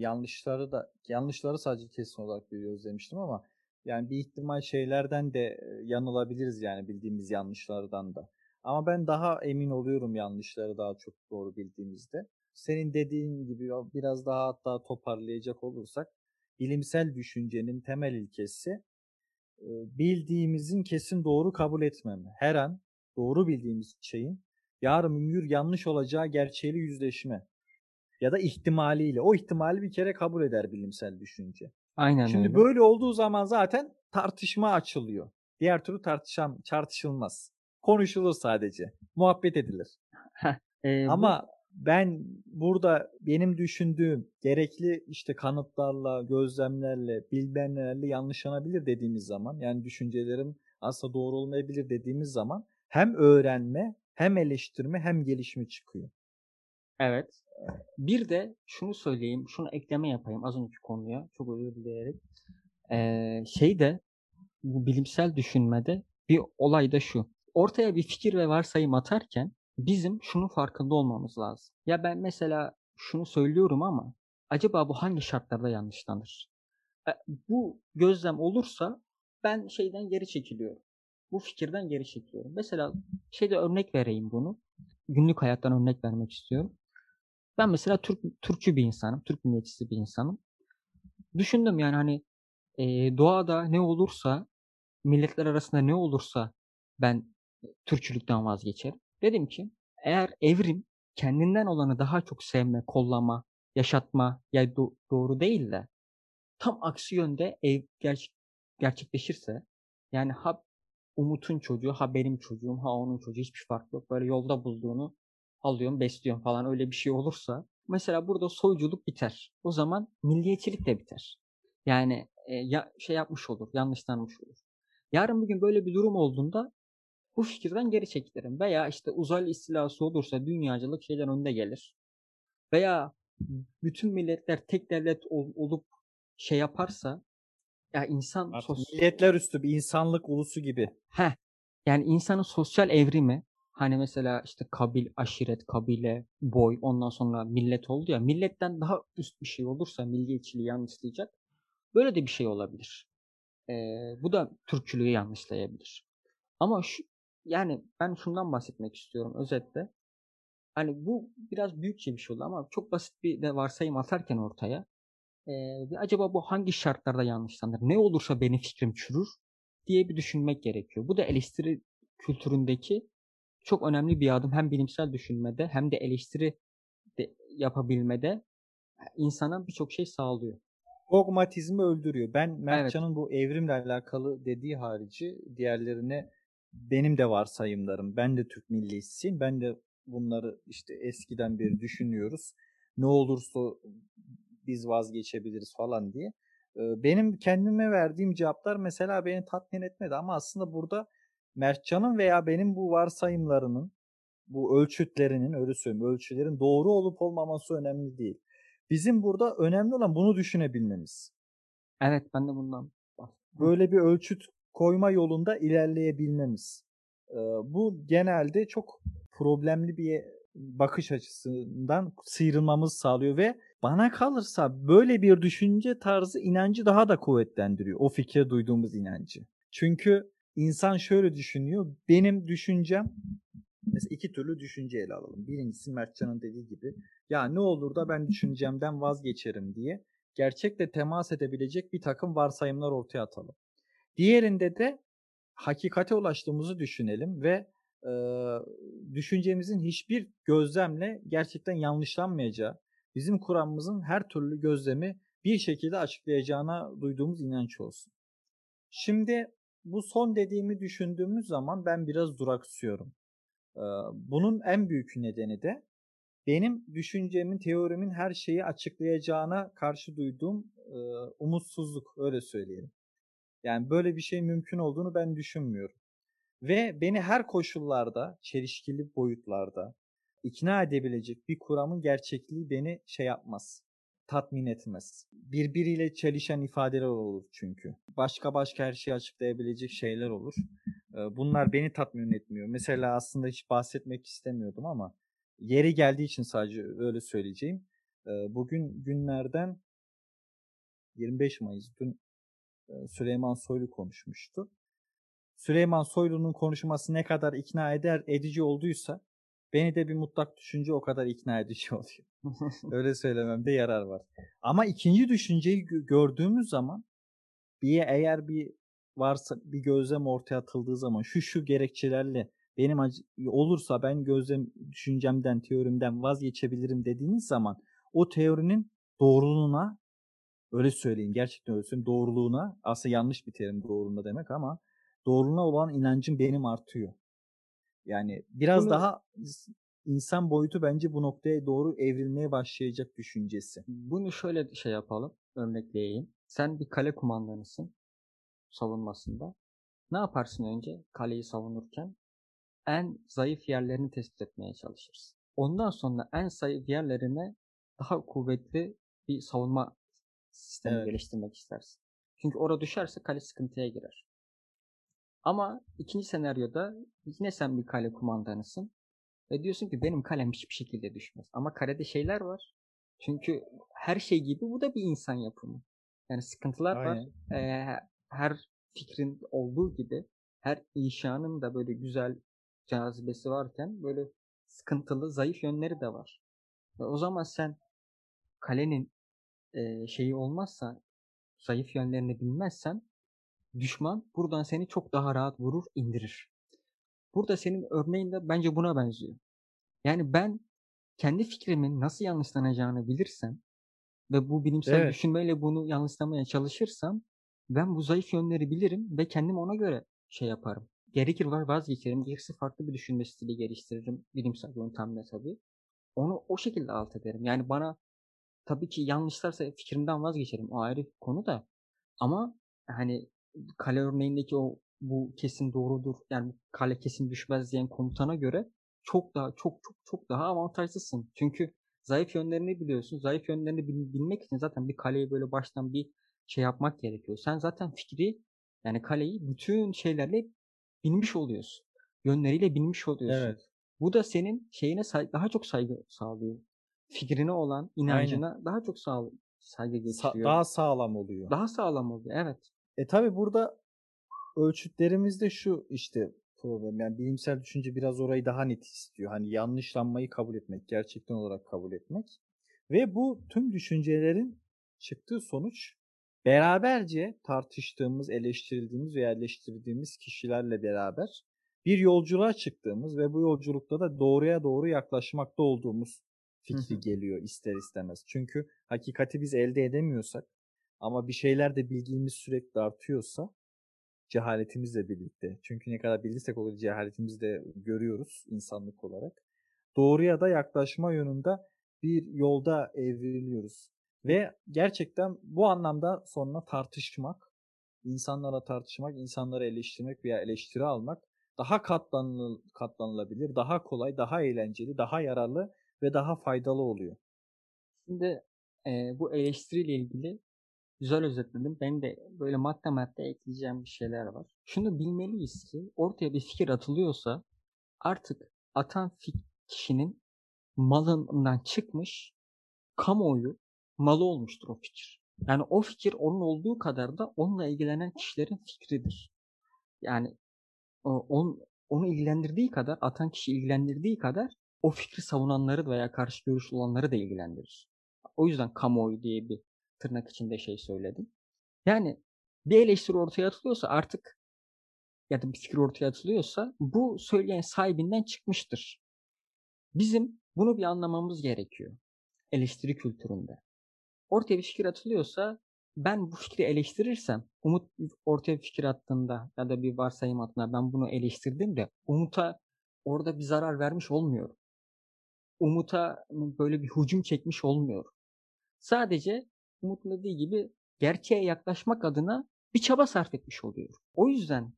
Yanlışları sadece kesin olarak görüyoruz demiştim ama yani bir ihtimal şeylerden de yanılabiliriz yani bildiğimiz yanlışlardan da. Ama ben daha emin oluyorum yanlışları daha çok doğru bildiğimizde. Senin dediğin gibi biraz daha hatta toparlayacak olursak bilimsel düşüncenin temel ilkesi bildiğimizin kesin doğru kabul etmeme. Her an doğru bildiğimiz şeyin yarın ömür yanlış olacağı gerçeğiyle yüzleşme ya da ihtimaliyle. O ihtimali bir kere kabul eder bilimsel düşünce. Aynen şimdi öyle. Böyle olduğu zaman zaten tartışma açılıyor. Diğer türlü tartışılmaz. Konuşulur sadece. Muhabbet edilir. Ama ben burada benim düşündüğüm gerekli işte kanıtlarla, gözlemlerle, bilgilerle yanlışlanabilir dediğimiz zaman yani düşüncelerim aslında doğru olmayabilir dediğimiz zaman hem öğrenme, hem eleştirme, hem gelişme çıkıyor. Evet. Bir de şunu söyleyeyim, şunu ekleme yapayım az önceki konuya. Çok özür dileyerek. Bu bilimsel düşünmede bir olay da şu. Ortaya bir fikir ve varsayım atarken bizim şunun farkında olmamız lazım. Ya ben mesela şunu söylüyorum ama acaba bu hangi şartlarda yanlışlanır? Bu gözlem olursa ben şeyden geri çekiliyorum. Bu fikirden geri çekiliyorum. Mesela örnek vereyim bunu. Günlük hayattan örnek vermek istiyorum. Ben mesela Türkçü bir insanım. Türk milliyetçisi bir insanım. Düşündüm yani doğada ne olursa, milletler arasında ne olursa ben Türkçülükten vazgeçerim. Dedim ki eğer evrim kendinden olanı daha çok sevme, kollama, yaşatma ya doğru değil de tam aksi yönde gerçekleşirse yani ha Umut'un çocuğu, ha benim çocuğum, ha onun çocuğu hiçbir fark yok. Böyle yolda bulduğunu alıyorum, besliyorum falan öyle bir şey olursa mesela burada soyculuk biter. O zaman milliyetçilik de biter. Yani yapmış olur, yanlışlanmış olur. Yarın bugün böyle bir durum olduğunda bu fikirden geri çekilirim. Veya uzaylı istilası olursa dünyacılık şeyden önde gelir. Veya bütün milletler tek devlet olup yaparsa ya insan milletler üstü bir insanlık ulusu gibi. Yani insanın sosyal evrimi hani mesela aşiret, kabile, boy ondan sonra millet oldu ya milletten daha üst bir şey olursa milliyetçiliği yanlışlayacak. Böyle de bir şey olabilir. Bu da Türkçülüğü yanlışlayabilir. Ama ben şundan bahsetmek istiyorum özetle. Hani bu biraz büyükçe bir şey oldu ama çok basit bir de varsayım atarken ortaya. Acaba bu hangi şartlarda yanlışlanır? Ne olursa benim fikrim çürür diye bir düşünmek gerekiyor. Bu da eleştiri kültüründeki çok önemli bir adım. Hem bilimsel düşünmede hem de eleştiri yapabilmede insana birçok şey sağlıyor. Dogmatizmi öldürüyor. Ben Mertcan'ın bu evrimle alakalı dediği harici diğerlerine benim de varsayımlarım. Ben de Türk milliyetçisiyim. Ben de bunları eskiden beri düşünüyoruz. Ne olursa biz vazgeçebiliriz falan diye. Benim kendime verdiğim cevaplar mesela beni tatmin etmedi ama aslında burada Mertcan'ın veya benim bu varsayımlarının, bu ölçülerin doğru olup olmaması önemli değil. Bizim burada önemli olan bunu düşünebilmemiz. Evet, ben de bundan bahsediyorum. Böyle bir ölçüt koyma yolunda ilerleyebilmemiz. Bu genelde çok problemli bir bakış açısından sıyrılmamızı sağlıyor ve bana kalırsa böyle bir düşünce tarzı inancı daha da kuvvetlendiriyor. O fikre duyduğumuz inancı. Çünkü insan şöyle düşünüyor. Benim düşüncem, mesela iki türlü düşünce ele alalım. Birincisi Mertcan'ın dediği gibi, ya ne olur da ben düşüncemden vazgeçerim diye gerçekle temas edebilecek bir takım varsayımlar ortaya atalım. Diğerinde de hakikate ulaştığımızı düşünelim ve düşüncemizin hiçbir gözlemle gerçekten yanlışlanmayacağı, bizim kuramımızın her türlü gözlemi bir şekilde açıklayacağına duyduğumuz inanç olsun. Şimdi bu son dediğimi düşündüğümüz zaman ben biraz duraksıyorum. Bunun en büyük nedeni de benim düşüncemin, teorimin her şeyi açıklayacağına karşı duyduğum umutsuzluk, öyle söyleyelim. Yani böyle bir şey mümkün olduğunu ben düşünmüyorum. Ve beni her koşullarda, çelişkili boyutlarda ikna edebilecek bir kuramın gerçekliği beni tatmin etmez. Birbiriyle çelişen ifadeler olur çünkü. Başka her şeyi açıklayabilecek şeyler olur. Bunlar beni tatmin etmiyor. Mesela aslında hiç bahsetmek istemiyordum ama yeri geldiği için sadece öyle söyleyeceğim. Bugün günlerden 25 Mayıs, dün Süleyman Soylu konuşmuştu. Süleyman Soylu'nun konuşması ne kadar ikna edici olduysa beni de bir mutlak düşünce o kadar ikna edici oluyor. Öyle söylememde yarar var. Ama ikinci düşünceyi gördüğümüz zaman eğer bir varsa bir gözlem ortaya atıldığı zaman şu gerekçelerle benim olursa ben düşüncemden, teorimden vazgeçebilirim dediğiniz zaman o teorinin doğruluğuna, öyle söyleyeyim, gerçekten öyle söyleyeyim, doğruluğuna, aslında yanlış bir terim doğruluğuna demek ama doğruluğuna olan inancım benim artıyor. Yani biraz daha insan boyutu bence bu noktaya doğru evrilmeye başlayacak düşüncesi. Bunu şöyle yapalım, örnekleyeyim. Sen bir kale kumandanısın savunmasında. Ne yaparsın önce? Kaleyi savunurken en zayıf yerlerini tespit etmeye çalışırsın. Ondan sonra en zayıf yerlerine daha kuvvetli bir savunma sistemi geliştirmek istersin. Çünkü orada düşerse kale sıkıntıya girer. Ama ikinci senaryoda yine sen bir kale kumandanısın ve diyorsun ki benim kalem hiçbir şekilde düşmez. Ama kalede şeyler var. Çünkü her şey gibi bu da bir insan yapımı. Yani sıkıntılar var. Her fikrin olduğu gibi her inşanın da böyle güzel cazibesi varken böyle sıkıntılı, zayıf yönleri de var. Ve o zaman sen kalenin şeyi olmazsa, zayıf yönlerini bilmezsen düşman buradan seni çok daha rahat vurur, indirir. Burada senin örneğin de bence buna benziyor. Yani ben kendi fikrimin nasıl yanlışlanacağını bilirsem ve bu bilimsel düşünmeyle bunu yanlışlamaya çalışırsam ben bu zayıf yönleri bilirim ve kendimi ona göre yaparım. Gerekir vazgeçerim, gerekirse farklı bir düşünme stili geliştiririm bilimsel yöntemle tabii. Onu o şekilde alt ederim. Yani bana tabii ki yanlışlarsa fikrimden vazgeçerim. O ayrı konu da. Ama hani kale örneğindeki bu kesin doğrudur. Yani kale kesin düşmez diyen komutana göre çok daha avantajlısın. Çünkü zayıf yönlerini biliyorsun. Zayıf yönlerini bilmek için zaten bir kaleyi böyle baştan bir yapmak gerekiyor. Sen zaten fikri, yani kaleyi bütün şeylerle bilmiş oluyorsun. Yönleriyle bilmiş oluyorsun. Evet. Bu da senin şeyine daha çok saygı sağlıyor. Fikrine olan inancına daha çok saygı getiriyor. Daha sağlam oluyor. Daha sağlam oluyor, evet. Tabi burada ölçütlerimizde şu işte problem. Yani bilimsel düşünce biraz orayı daha net istiyor. Hani yanlışlanmayı kabul etmek, gerçekten olarak kabul etmek. Ve bu tüm düşüncelerin çıktığı sonuç beraberce tartıştığımız, eleştirildiğimiz veya eleştirdiğimiz kişilerle beraber bir yolculuğa çıktığımız ve bu yolculukta da doğruya doğru yaklaşmakta olduğumuz fikri geliyor ister istemez. Çünkü hakikati biz elde edemiyorsak ama bir şeylerde bilgimiz sürekli artıyorsa cehaletimizle birlikte. Çünkü ne kadar bildiysek o cehaletimizi de görüyoruz insanlık olarak. Doğruya da yaklaşma yönünde bir yolda evriliyoruz. Ve gerçekten bu anlamda sonuna tartışmak, insanlara tartışmak, insanları eleştirmek veya eleştiri almak daha katlanılabilir, daha kolay, daha eğlenceli, daha yararlı ve daha faydalı oluyor. Şimdi bu eleştiriyle ilgili güzel özetledim. Ben de böyle madde ekleyeceğim bir şeyler var. Şunu bilmeliyiz ki ortaya bir fikir atılıyorsa artık atan kişinin malından çıkmış, kamuoyu malı olmuştur o fikir. Yani o fikir onun olduğu kadar da onunla ilgilenen kişilerin fikridir. Yani onu ilgilendirdiği kadar, atan kişi ilgilendirdiği kadar o fikri savunanları veya karşı görüş olanları da ilgilendirir. O yüzden kamuoyu diye bir tırnak içinde şey söyledim. Yani bir eleştiri ortaya atılıyorsa artık, ya da bir fikir ortaya atılıyorsa bu söyleyen sahibinden çıkmıştır. Bizim bunu bir anlamamız gerekiyor eleştiri kültüründe. Ortaya bir fikir atılıyorsa ben bu fikri eleştirirsem, Umut ortaya bir fikir attığında ya da bir varsayım attığında ben bunu eleştirdim de Umut'a orada bir zarar vermiş olmuyorum. Umut'a böyle bir hücum çekmiş olmuyorum. Sadece Umut'un dediği gibi gerçeğe yaklaşmak adına bir çaba sarf etmiş oluyorum. O yüzden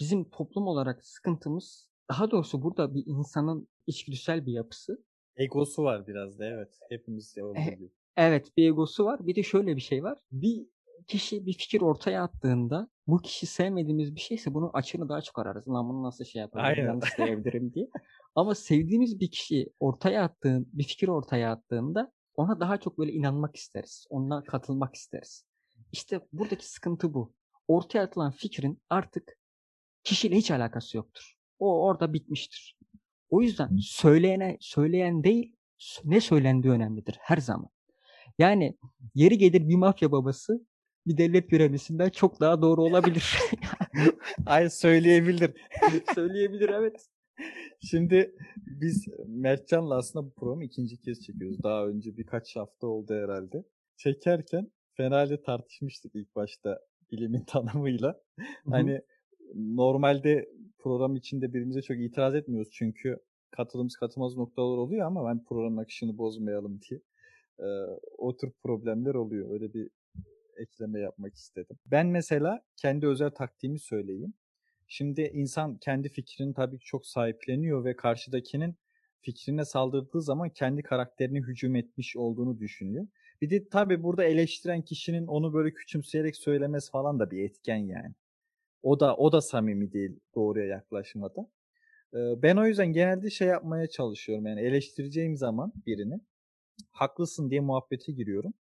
bizim toplum olarak sıkıntımız, daha doğrusu burada bir insanın içgüdüsel bir yapısı. Egosu var biraz da, evet. Hepimiz de olduğu gibi. Evet, bir egosu var. Bir de şöyle bir şey var. Bir kişi bir fikir ortaya attığında bu kişi sevmediğimiz bir şeyse bunun açığını daha çok ararız. Lan bunu nasıl şey yapabilirim, nasıl sevebilirim diye. Ama sevdiğimiz bir kişi bir fikir ortaya attığında ona daha çok böyle inanmak isteriz. Ona katılmak isteriz. İşte buradaki sıkıntı bu. Ortaya atılan fikrin artık kişiyle hiç alakası yoktur. O orada bitmiştir. O yüzden söyleyen değil, ne söylendiği önemlidir her zaman. Yani yeri gelir bir mafya babası bir devlet görevlisinden çok daha doğru olabilir. Hayır, söyleyebilir evet. Şimdi biz Mertcan'la aslında bu programı ikinci kez çekiyoruz. Daha önce birkaç hafta oldu herhalde. Çekerken fena tartışmıştık ilk başta bilimin tanımıyla. Hani normalde program içinde birbirimize çok itiraz etmiyoruz çünkü katılmaz noktalar oluyor ama ben programın akışını bozmayalım diye o tür problemler oluyor. Öyle bir ekleme yapmak istedim. Ben mesela kendi özel taktiğimi söyleyeyim. Şimdi insan kendi fikrini tabii ki çok sahipleniyor ve karşıdakinin fikrine saldırdığı zaman kendi karakterine hücum etmiş olduğunu düşünüyor. Bir de tabii burada eleştiren kişinin onu böyle küçümseyerek söylemesi falan da bir etken yani. O da samimi değil doğruya yaklaşmada. Ben o yüzden genelde şey yapmaya çalışıyorum. Yani eleştireceğim zaman birini haklısın diye muhabbete giriyorum.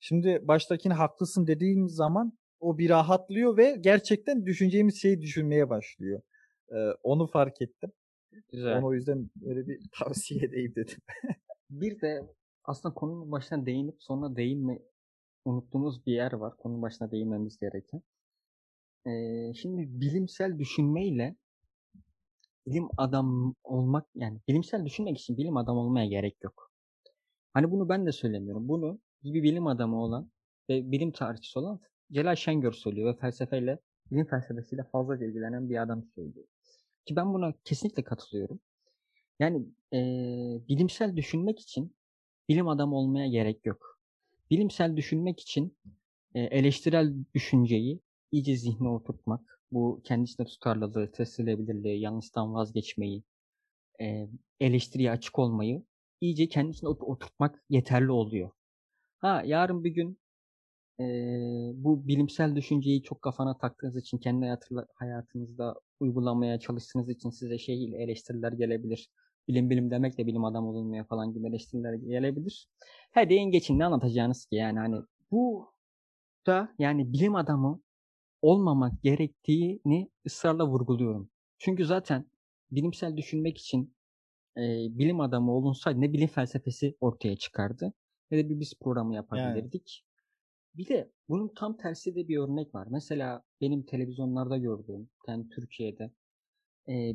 Şimdi baştakine haklısın dediğim zaman o bir rahatlıyor ve gerçekten düşüneceğimiz şeyi düşünmeye başlıyor. Onu fark ettim. Güzel. Onu o yüzden öyle bir tavsiye edeyim dedim. Bir de aslında konunun başına değinip sonra unuttuğumuz bir yer var. Konunun başına değinmemiz gereken. Şimdi bilimsel düşünmeyle bilim adam olmak, yani bilimsel düşünmek için bilim adamı olmaya gerek yok. Hani bunu ben de söylemiyorum. Bunu gibi bilim adamı olan ve bilim tarihçisi olan Celal Şengör söylüyor ve bilim felsefesiyle fazla ilgilenen bir adam söylüyor. Ki ben buna kesinlikle katılıyorum. Yani bilimsel düşünmek için bilim adamı olmaya gerek yok. Bilimsel düşünmek için eleştirel düşünceyi iyice zihne oturtmak, bu kendisine tutarlılığı, tesirleyebilirliği, yanlıştan vazgeçmeyi, eleştiriye açık olmayı iyice kendisine oturtmak yeterli oluyor. Yarın bir gün bu bilimsel düşünceyi çok kafana taktığınız için, kendi hayatınızda uygulamaya çalıştığınız için size eleştiriler gelebilir. Bilim demek de bilim adamı olunmaya falan gibi eleştiriler gelebilir. Her deyin geçin, ne anlatacağınız ki yani hani bu da yani bilim adamı olmamak gerektiğini ısrarla vurguluyorum. Çünkü zaten bilimsel düşünmek için bilim adamı olunsaydı ne bilim felsefesi ortaya çıkardı ne de bir biz programı yapabilirdik. Yani. Bir de bunun tam tersi de bir örnek var. Mesela benim televizyonlarda gördüğüm, yani Türkiye'de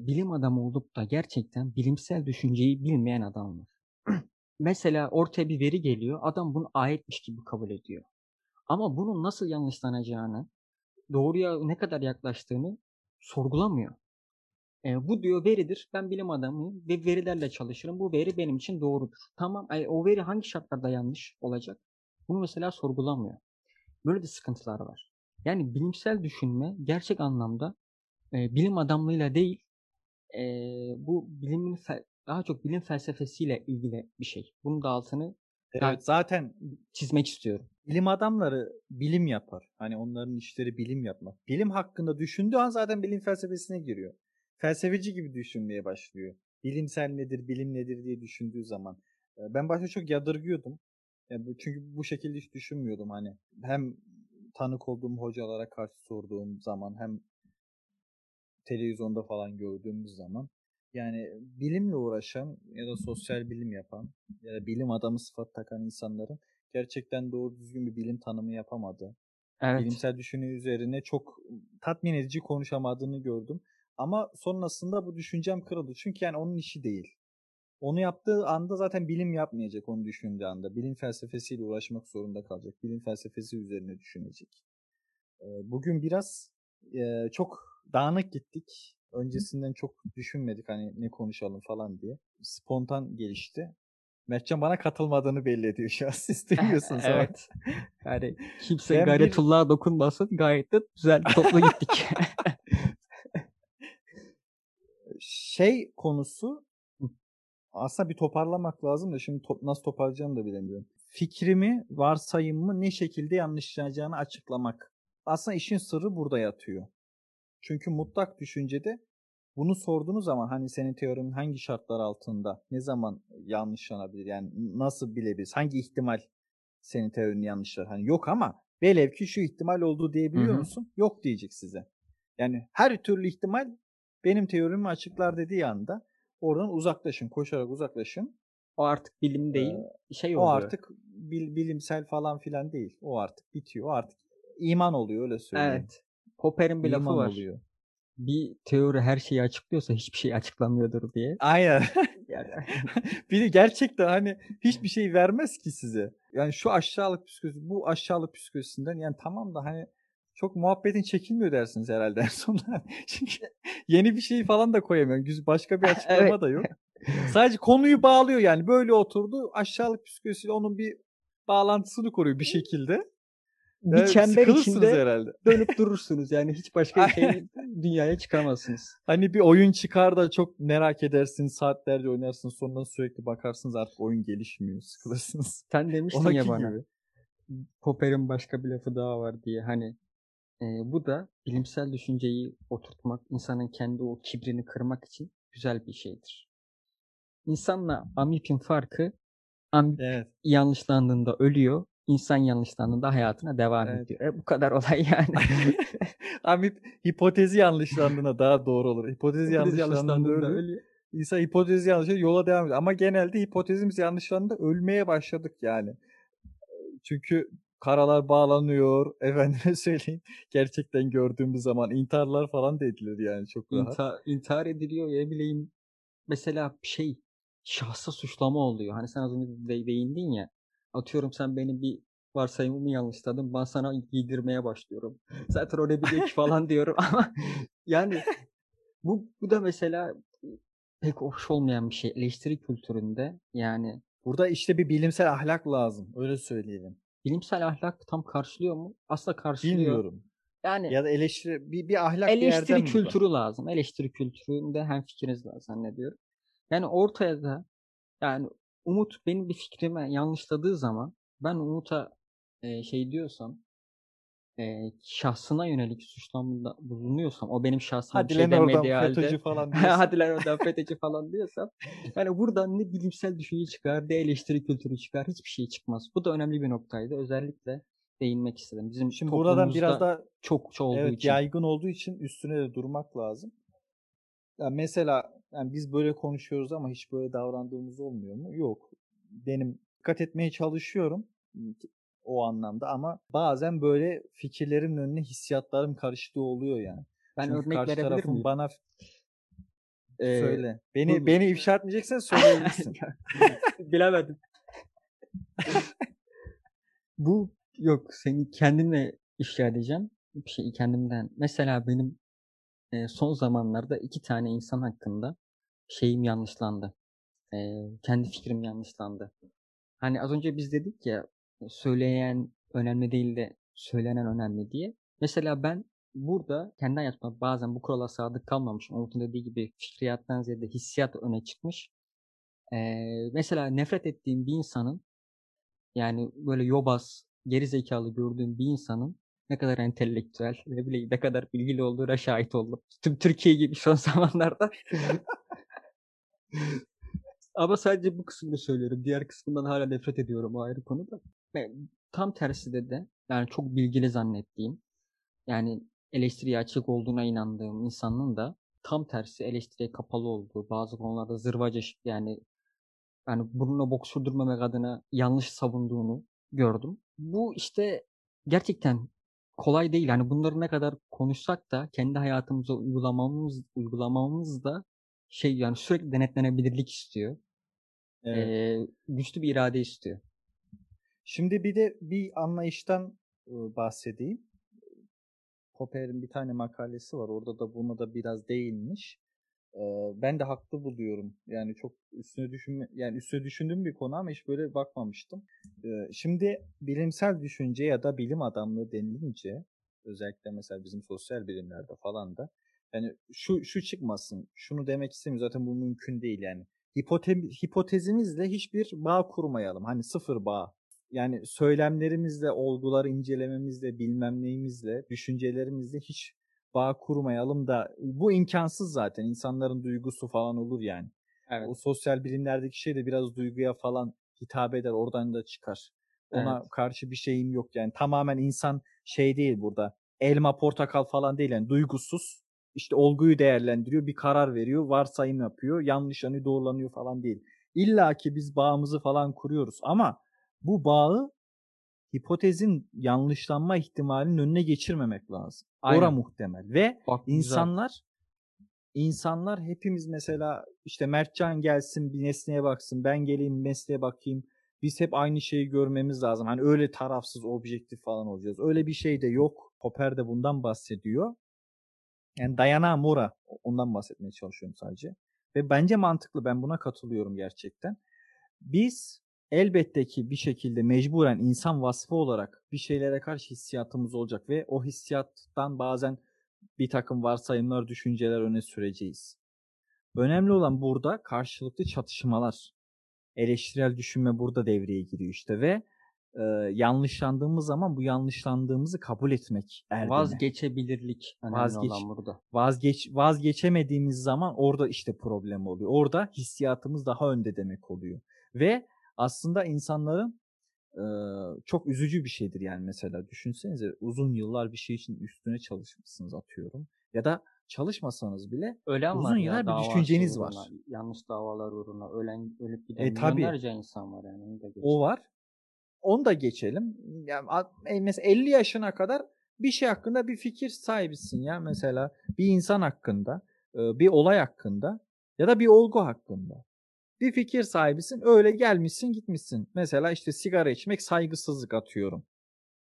bilim adamı olup da gerçekten bilimsel düşünceyi bilmeyen adam var. Mesela ortaya bir veri geliyor, adam bunu ayetmiş gibi kabul ediyor. Ama bunun nasıl yanlışlanacağını, doğruya ne kadar yaklaştığını sorgulamıyor. Bu diyor veridir. Ben bilim adamıyım ve verilerle çalışırım. Bu veri benim için doğrudur. Tamam. O veri hangi şartlarda yanlış olacak? Bunu mesela sorgulanmıyor. Böyle de sıkıntılar var. Yani bilimsel düşünme gerçek anlamda bilim adamlığıyla değil, bu bilimin daha çok bilim felsefesiyle ilgili bir şey. Bunun da altını zaten çizmek istiyorum. Bilim adamları bilim yapar. Hani onların işleri bilim yapmak. Bilim hakkında düşündüğü an zaten bilim felsefesine giriyor. Felsefeci gibi düşünmeye başlıyor. Bilimsel nedir, bilim nedir diye düşündüğü zaman. Ben başta çok yadırgıyordum. Çünkü bu şekilde hiç düşünmüyordum. Hani hem tanık olduğum hocalara karşı sorduğum zaman hem televizyonda falan gördüğümüz zaman. Yani bilimle uğraşan ya da sosyal bilim yapan ya da bilim adamı sıfat takan insanların gerçekten doğru düzgün bir bilim tanımı yapamadı. Evet. Bilimsel düşünce üzerine çok tatmin edici konuşamadığını gördüm. Ama sonrasında bu düşüncem kırıldı. Çünkü yani onun işi değil. Onu yaptığı anda zaten bilim yapmayacak, onu düşündüğü anda. Bilim felsefesiyle uğraşmak zorunda kalacak. Bilim felsefesi üzerine düşünecek. Bugün biraz çok dağınık gittik. Öncesinden çok düşünmedik hani ne konuşalım falan diye. Spontan gelişti. Mertcan bana katılmadığını belli ediyor şu an. Siz duyuyorsunuz. Evet. Yani kimse gayretullah'a dokunmasın. Gayet de güzel toplu gittik. Şey konusu aslında bir toparlamak lazım da şimdi nasıl toparlayacağımı da bilemiyorum. Fikrimi, varsayımımı ne şekilde yanlışlayacağını açıklamak. Aslında işin sırrı burada yatıyor. Çünkü mutlak düşüncede bunu sorduğunuz zaman hani senin teorinin hangi şartlar altında ne zaman yanlışlanabilir? Yani nasıl bilebiliriz? Hangi ihtimal senin teorinin yanlışlar? Hani yok ama velev ki şu ihtimal oldu diyebiliyor musun? Hı-hı. Yok diyecek size. Yani her türlü ihtimal benim teorimi açıklar dediği anda oradan uzaklaşın, koşarak uzaklaşın. O artık bilim değil, şey oluyor. O artık bilimsel falan filan değil. O artık bitiyor. O artık iman oluyor, öyle söyleyeyim. Evet. Popper'in bir lafı var. Oluyor. Bir teori her şeyi açıklıyorsa hiçbir şey açıklamıyordur diye. Aynen. Biri gerçekten hani hiçbir şey vermez ki size. Yani şu aşağılık psikolojisi, bu aşağılık psikolojisinden yani tamam da hani çok muhabbetin çekilmiyor dersiniz herhalde en sonunda. Çünkü yeni bir şey falan da koyamıyorum. Başka bir açıklama evet. Da yok. Sadece konuyu bağlıyor yani. Böyle oturdu. Aşağılık psikolojisiyle onun bir bağlantısını koruyor bir şekilde. Bir çember içinde herhalde. Dönüp durursunuz. Yani hiç başka bir şey dünyaya çıkamazsınız. Hani bir oyun çıkar da çok merak edersiniz. Saatlerce oynarsınız. Sonunda sürekli bakarsınız artık oyun gelişmiyor. Sıkılırsınız. Sen demiştin ona ya bana. Gibi. Popper'in başka bir lafı daha var diye. Hani bu da bilimsel düşünceyi oturtmak, insanın kendi o kibrini kırmak için güzel bir şeydir. İnsanla amipin farkı, amip evet. Yanlışlandığında ölüyor, insan yanlışlandığında hayatına devam ediyor. Bu kadar olay yani. Amip hipotezi yanlışlandığında daha doğru olur. Hipotezi yanlışlandığında ölüyor. İnsan hipotezi yanlışlandığında yola devam ediyor. Ama genelde hipotezimiz yanlışlandığında ölmeye başladık yani. Çünkü karalar bağlanıyor. Efendime söyleyeyim. Gerçekten gördüğümüz zaman intiharlar falan da edilir yani çok rahat. İntihar ediliyor ya bileyim. Mesela şahsa suçlama oluyor. Hani sen az önce değindin ya. Atıyorum sen benim bir varsayımımı yanlışladın. Ben sana giydirmeye başlıyorum. Zaten öyle bir geç falan diyorum ama yani bu da mesela pek hoş olmayan bir şey. Eleştiri kültüründe yani. Burada işte bir bilimsel ahlak lazım. Öyle söyleyelim. Bilimsel ahlak tam karşılıyor mu? Asla karşılıyor. Bilmiyorum. Yani ya da eleştiri bir ahlak eleştiri kültürü lazım. Eleştiri kültüründe hemfikiriz var zannediyorum. Yani ortaya da yani Umut benim bir fikrime yanlışladığı zaman ben Umut'a diyorsam şahsına yönelik suçlamada bulunuyorsam o benim şahsıma bir şey demediği halde hadi lan oradan FETÖ'cü falan diyorsam yani buradan ne bilimsel düşünce çıkar ne eleştiri kültürü çıkar, hiçbir şey çıkmaz. Bu da önemli bir noktaydı. Özellikle değinmek istedim. Bizim şimdi buradan biraz da çok olduğu için. Yaygın olduğu için üstüne de durmak lazım. Yani mesela yani biz böyle konuşuyoruz ama hiç böyle davrandığımız olmuyor mu? Yok. Benim dikkat etmeye çalışıyorum. O anlamda ama bazen böyle fikirlerimin önüne hissiyatlarım karıştığı oluyor yani. Ben çünkü örnek karşı verebilir miyim? Bana söyle. Beni ifşa etmeyeceksen söyleyebilirsin. Bilemedim. Bu yok. Seni kendimle ifşa edeceğim. Bir şey kendimden. Mesela benim son zamanlarda 2 tane insan hakkında şeyim yanlışlandı. Kendi fikrim yanlışlandı. Hani az önce biz dedik ya söyleyen önemli değil de söylenen önemli diye. Mesela ben burada kendi hayatımda bazen bu kurala sadık kalmamış. Umut'un dediği gibi fikriyattan ziyade hissiyat öne çıkmış. Mesela nefret ettiğim bir insanın, yani böyle yobaz, gerizekalı gördüğüm bir insanın ne kadar entelektüel, ne bileyim ne kadar bilgili olduğuna şahit oldum. Tüm Türkiye gibi son zamanlarda. Ama sadece bu kısmını söylüyorum. Diğer kısmından hala nefret ediyorum, o ayrı konu da. Tam tersi de yani çok bilgili zannettiğim, yani eleştiriye açık olduğuna inandığım insanın da tam tersi eleştiriye kapalı olduğu, bazı konularda zırvaca yani burnuna bok sürdürmemek adına yanlış savunduğunu gördüm. Bu işte gerçekten kolay değil. Yani bunları ne kadar konuşsak da kendi hayatımıza uygulamamız da yani sürekli denetlenebilirlik istiyor. Evet. Güçlü bir irade istiyor. Şimdi bir de bir anlayıştan bahsedeyim. Popper'in bir tane makalesi var. Orada da buna da biraz değinmiş. Ben de haklı buluyorum. Yani çok üstüne düşündüğüm bir konu ama hiç böyle bakmamıştım. Şimdi bilimsel düşünce ya da bilim adamlığı denilince, özellikle mesela bizim sosyal bilimlerde falan da, yani şu çıkmasın, şunu demek istemiyorum. Zaten bu mümkün değil yani. Hipotezimizle hiçbir bağ kurmayalım. Hani sıfır bağ. Yani söylemlerimizle, olguları incelememizle, bilmem neyimizle, düşüncelerimizle hiç bağ kurmayalım da bu imkansız zaten. İnsanların duygusu falan olur yani. Evet. O sosyal bilimlerdeki şey de biraz duyguya falan hitap eder. Oradan da çıkar. Ona karşı bir şeyim yok yani. Tamamen insan şey değil burada. Elma, portakal falan değil yani. Duygusuz. İşte olguyu değerlendiriyor, bir karar veriyor, varsayım yapıyor, yanlış anı doğrulanıyor falan değil. İlla ki biz bağımızı falan kuruyoruz ama bu bağı hipotezin yanlışlanma ihtimalinin önüne geçirmemek lazım. Aynen. Ora muhtemel ve bak, insanlar hepimiz mesela işte Mertcan gelsin bir nesneye baksın, ben geleyim nesneye bakayım. Biz hep aynı şeyi görmemiz lazım. Hani öyle tarafsız, objektif falan olacağız. Öyle bir şey de yok. Popper de bundan bahsediyor. Yani Diana Mora, ondan bahsetmeye çalışıyorum sadece. Ve bence mantıklı, ben buna katılıyorum gerçekten. Biz elbette ki bir şekilde mecburen insan vasfı olarak bir şeylere karşı hissiyatımız olacak ve o hissiyattan bazen bir takım varsayımlar, düşünceler öne süreceğiz. Önemli olan burada karşılıklı çatışmalar. Eleştirel düşünme burada devreye giriyor işte ve yanlışlandığımız zaman bu yanlışlandığımızı kabul etmek. Erdeme. Vazgeçebilirlik. Olan burada. Vazgeçemediğimiz zaman orada işte problem oluyor. Orada hissiyatımız daha önde demek oluyor. Ve aslında insanların çok üzücü bir şeydir yani mesela. Düşünsenize uzun yıllar bir şey için üstüne çalışmışsınız atıyorum. Ya da çalışmasanız bile ölen uzun yıllar bir düşünceniz var. Yanlış davalar uğruna ölüp giden milyonlarca insan var yani. O var. Onu da geçelim. Yani mesela 50 yaşına kadar bir şey hakkında bir fikir sahibisin ya mesela. Bir insan hakkında, bir olay hakkında ya da bir olgu hakkında. Bir fikir sahibisin, öyle gelmişsin gitmişsin. Mesela işte sigara içmek saygısızlık atıyorum.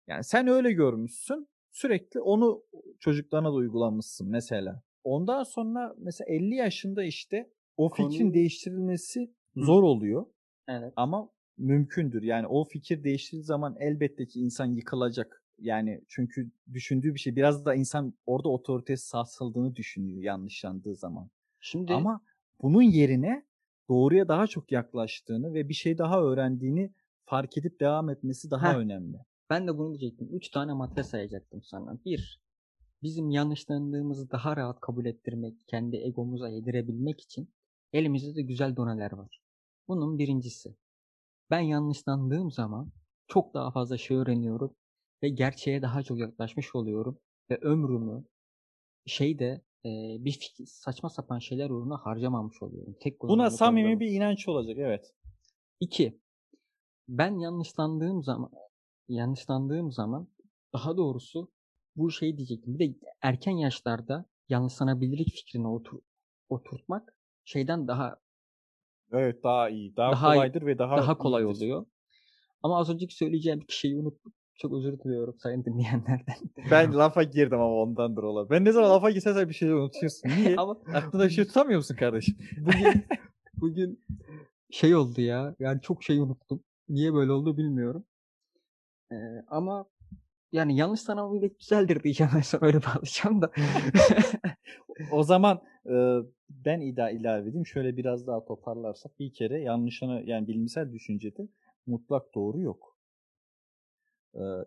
Yani sen öyle görmüşsün, sürekli onu çocuklarına da uygulamışsın mesela. Ondan sonra mesela 50 yaşında işte o fikrin değiştirilmesi zor oluyor. Evet. Ama mümkündür. Yani o fikir değiştiği zaman elbette ki insan yıkılacak. Yani çünkü düşündüğü bir şey, biraz da insan orada otoritesi sarsıldığını düşünüyor yanlışlandığı zaman. Şimdi ama bunun yerine doğruya daha çok yaklaştığını ve bir şey daha öğrendiğini fark edip devam etmesi daha önemli. Ben de bunu diyecektim. 3 tane madde sayacaktım sana. 1. Bizim yanlışlandığımızı daha rahat kabul ettirmek, kendi egomuza yedirebilmek için elimizde de güzel doneler var. Bunun birincisi. Ben yanlışlandığım zaman çok daha fazla şey öğreniyorum ve gerçeğe daha çok yaklaşmış oluyorum ve ömrümü bir saçma sapan şeyler uğruna harcamamış oluyorum. Buna samimi bir inanç olacak, evet. 2. Ben yanlışlandığım zaman daha doğrusu bu şeyi diyecektim. Bir de erken yaşlarda yanlışlanabilirlik fikrine oturtmak şeyden daha iyi. Daha kolaydır ve daha kolay oluyor. Ama az önceki söyleyeceğim şeyi unuttum. Çok özür diliyorum sayın dinleyenlerden. Ben lafa girdim ama ondandır ola. Ben ne zaman lafa girsem bir şeyi unutuyorsun. Niye? Aklında bir şey tutamıyor musun kardeşim? Bugün şey oldu ya. Yani çok şey unuttum. Niye böyle oldu bilmiyorum. Ama yani yanlış tanımı bile güzeldir diyeceğim. Ben sana öyle bağlayacağım da. O zaman ben ilave edeyim. Şöyle biraz daha toparlarsak, bir kere yanlışını, yani bilimsel düşüncede mutlak doğru yok.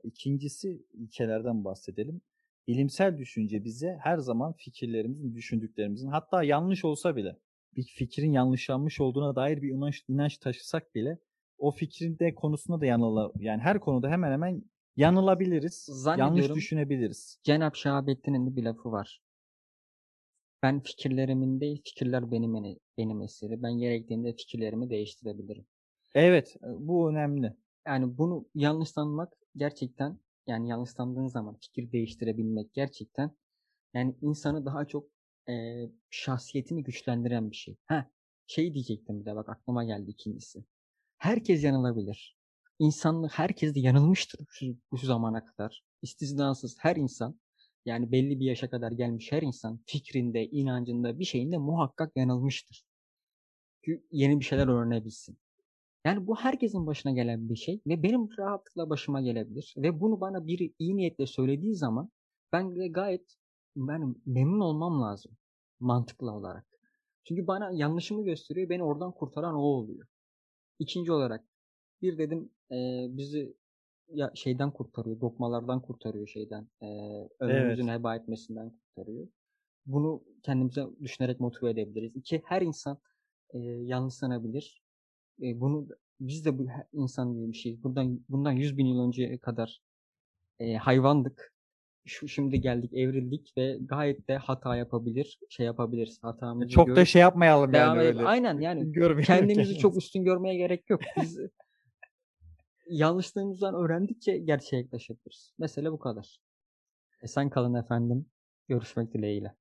İkincisi, ilkelerden bahsedelim. Bilimsel düşünce bize her zaman fikirlerimizin, düşündüklerimizin, hatta yanlış olsa bile, bir fikrin yanlışlanmış olduğuna dair bir inanç taşısak bile, o fikrin de konusunda da yani her konuda hemen hemen yanılabiliriz, yanlış düşünebiliriz. Cenab-ı Şahabettin'in bir lafı var. Ben fikirlerimin değil, fikirler benim eseri. Ben gerektiğinde fikirlerimi değiştirebilirim. Evet, bu önemli. Yani bunu yanlış tanımak gerçekten, yani yanlış tanıdığın zaman fikir değiştirebilmek gerçekten, yani insanı daha çok şahsiyetini güçlendiren bir şey. Şey diyecektim bir de, bak aklıma geldi ikincisi. Herkes yanılabilir. İnsanlık, herkes de yanılmıştır şu zamana kadar. İstisnasız her insan, yani belli bir yaşa kadar gelmiş her insan fikrinde, inancında, bir şeyinde muhakkak yanılmıştır. Çünkü yeni bir şeyler öğrenebilsin. Yani bu herkesin başına gelen bir şey ve benim rahatlıkla başıma gelebilir. Ve bunu bana biri iyi niyetle söylediği zaman ben de gayet memnun olmam lazım mantıklı olarak. Çünkü bana yanlışımı gösteriyor, beni oradan kurtaran o oluyor. İkinci olarak bir dedim bizi şeyden kurtarıyor, dogmalardan kurtarıyor, ömrümüzün heba etmesinden kurtarıyor. Bunu kendimize düşünerek motive edebiliriz. İki, her insan yanlış sanabilir. Bunu biz de, bu insan gibi bir şey. Bundan 100.000 yıl önceye kadar hayvandık. Şimdi geldik, evrildik ve gayet de hata yapabilir, yapabiliriz. Hatamızı çok da yapmayalım yani. Öyle. Aynen yani. Kendimizi çok üstün görmeye gerek yok. Biz yanlışlarımızdan öğrendikçe gerçeğe yaklaşabiliriz. Mesele bu kadar. Esen kalın efendim. Görüşmek dileğiyle.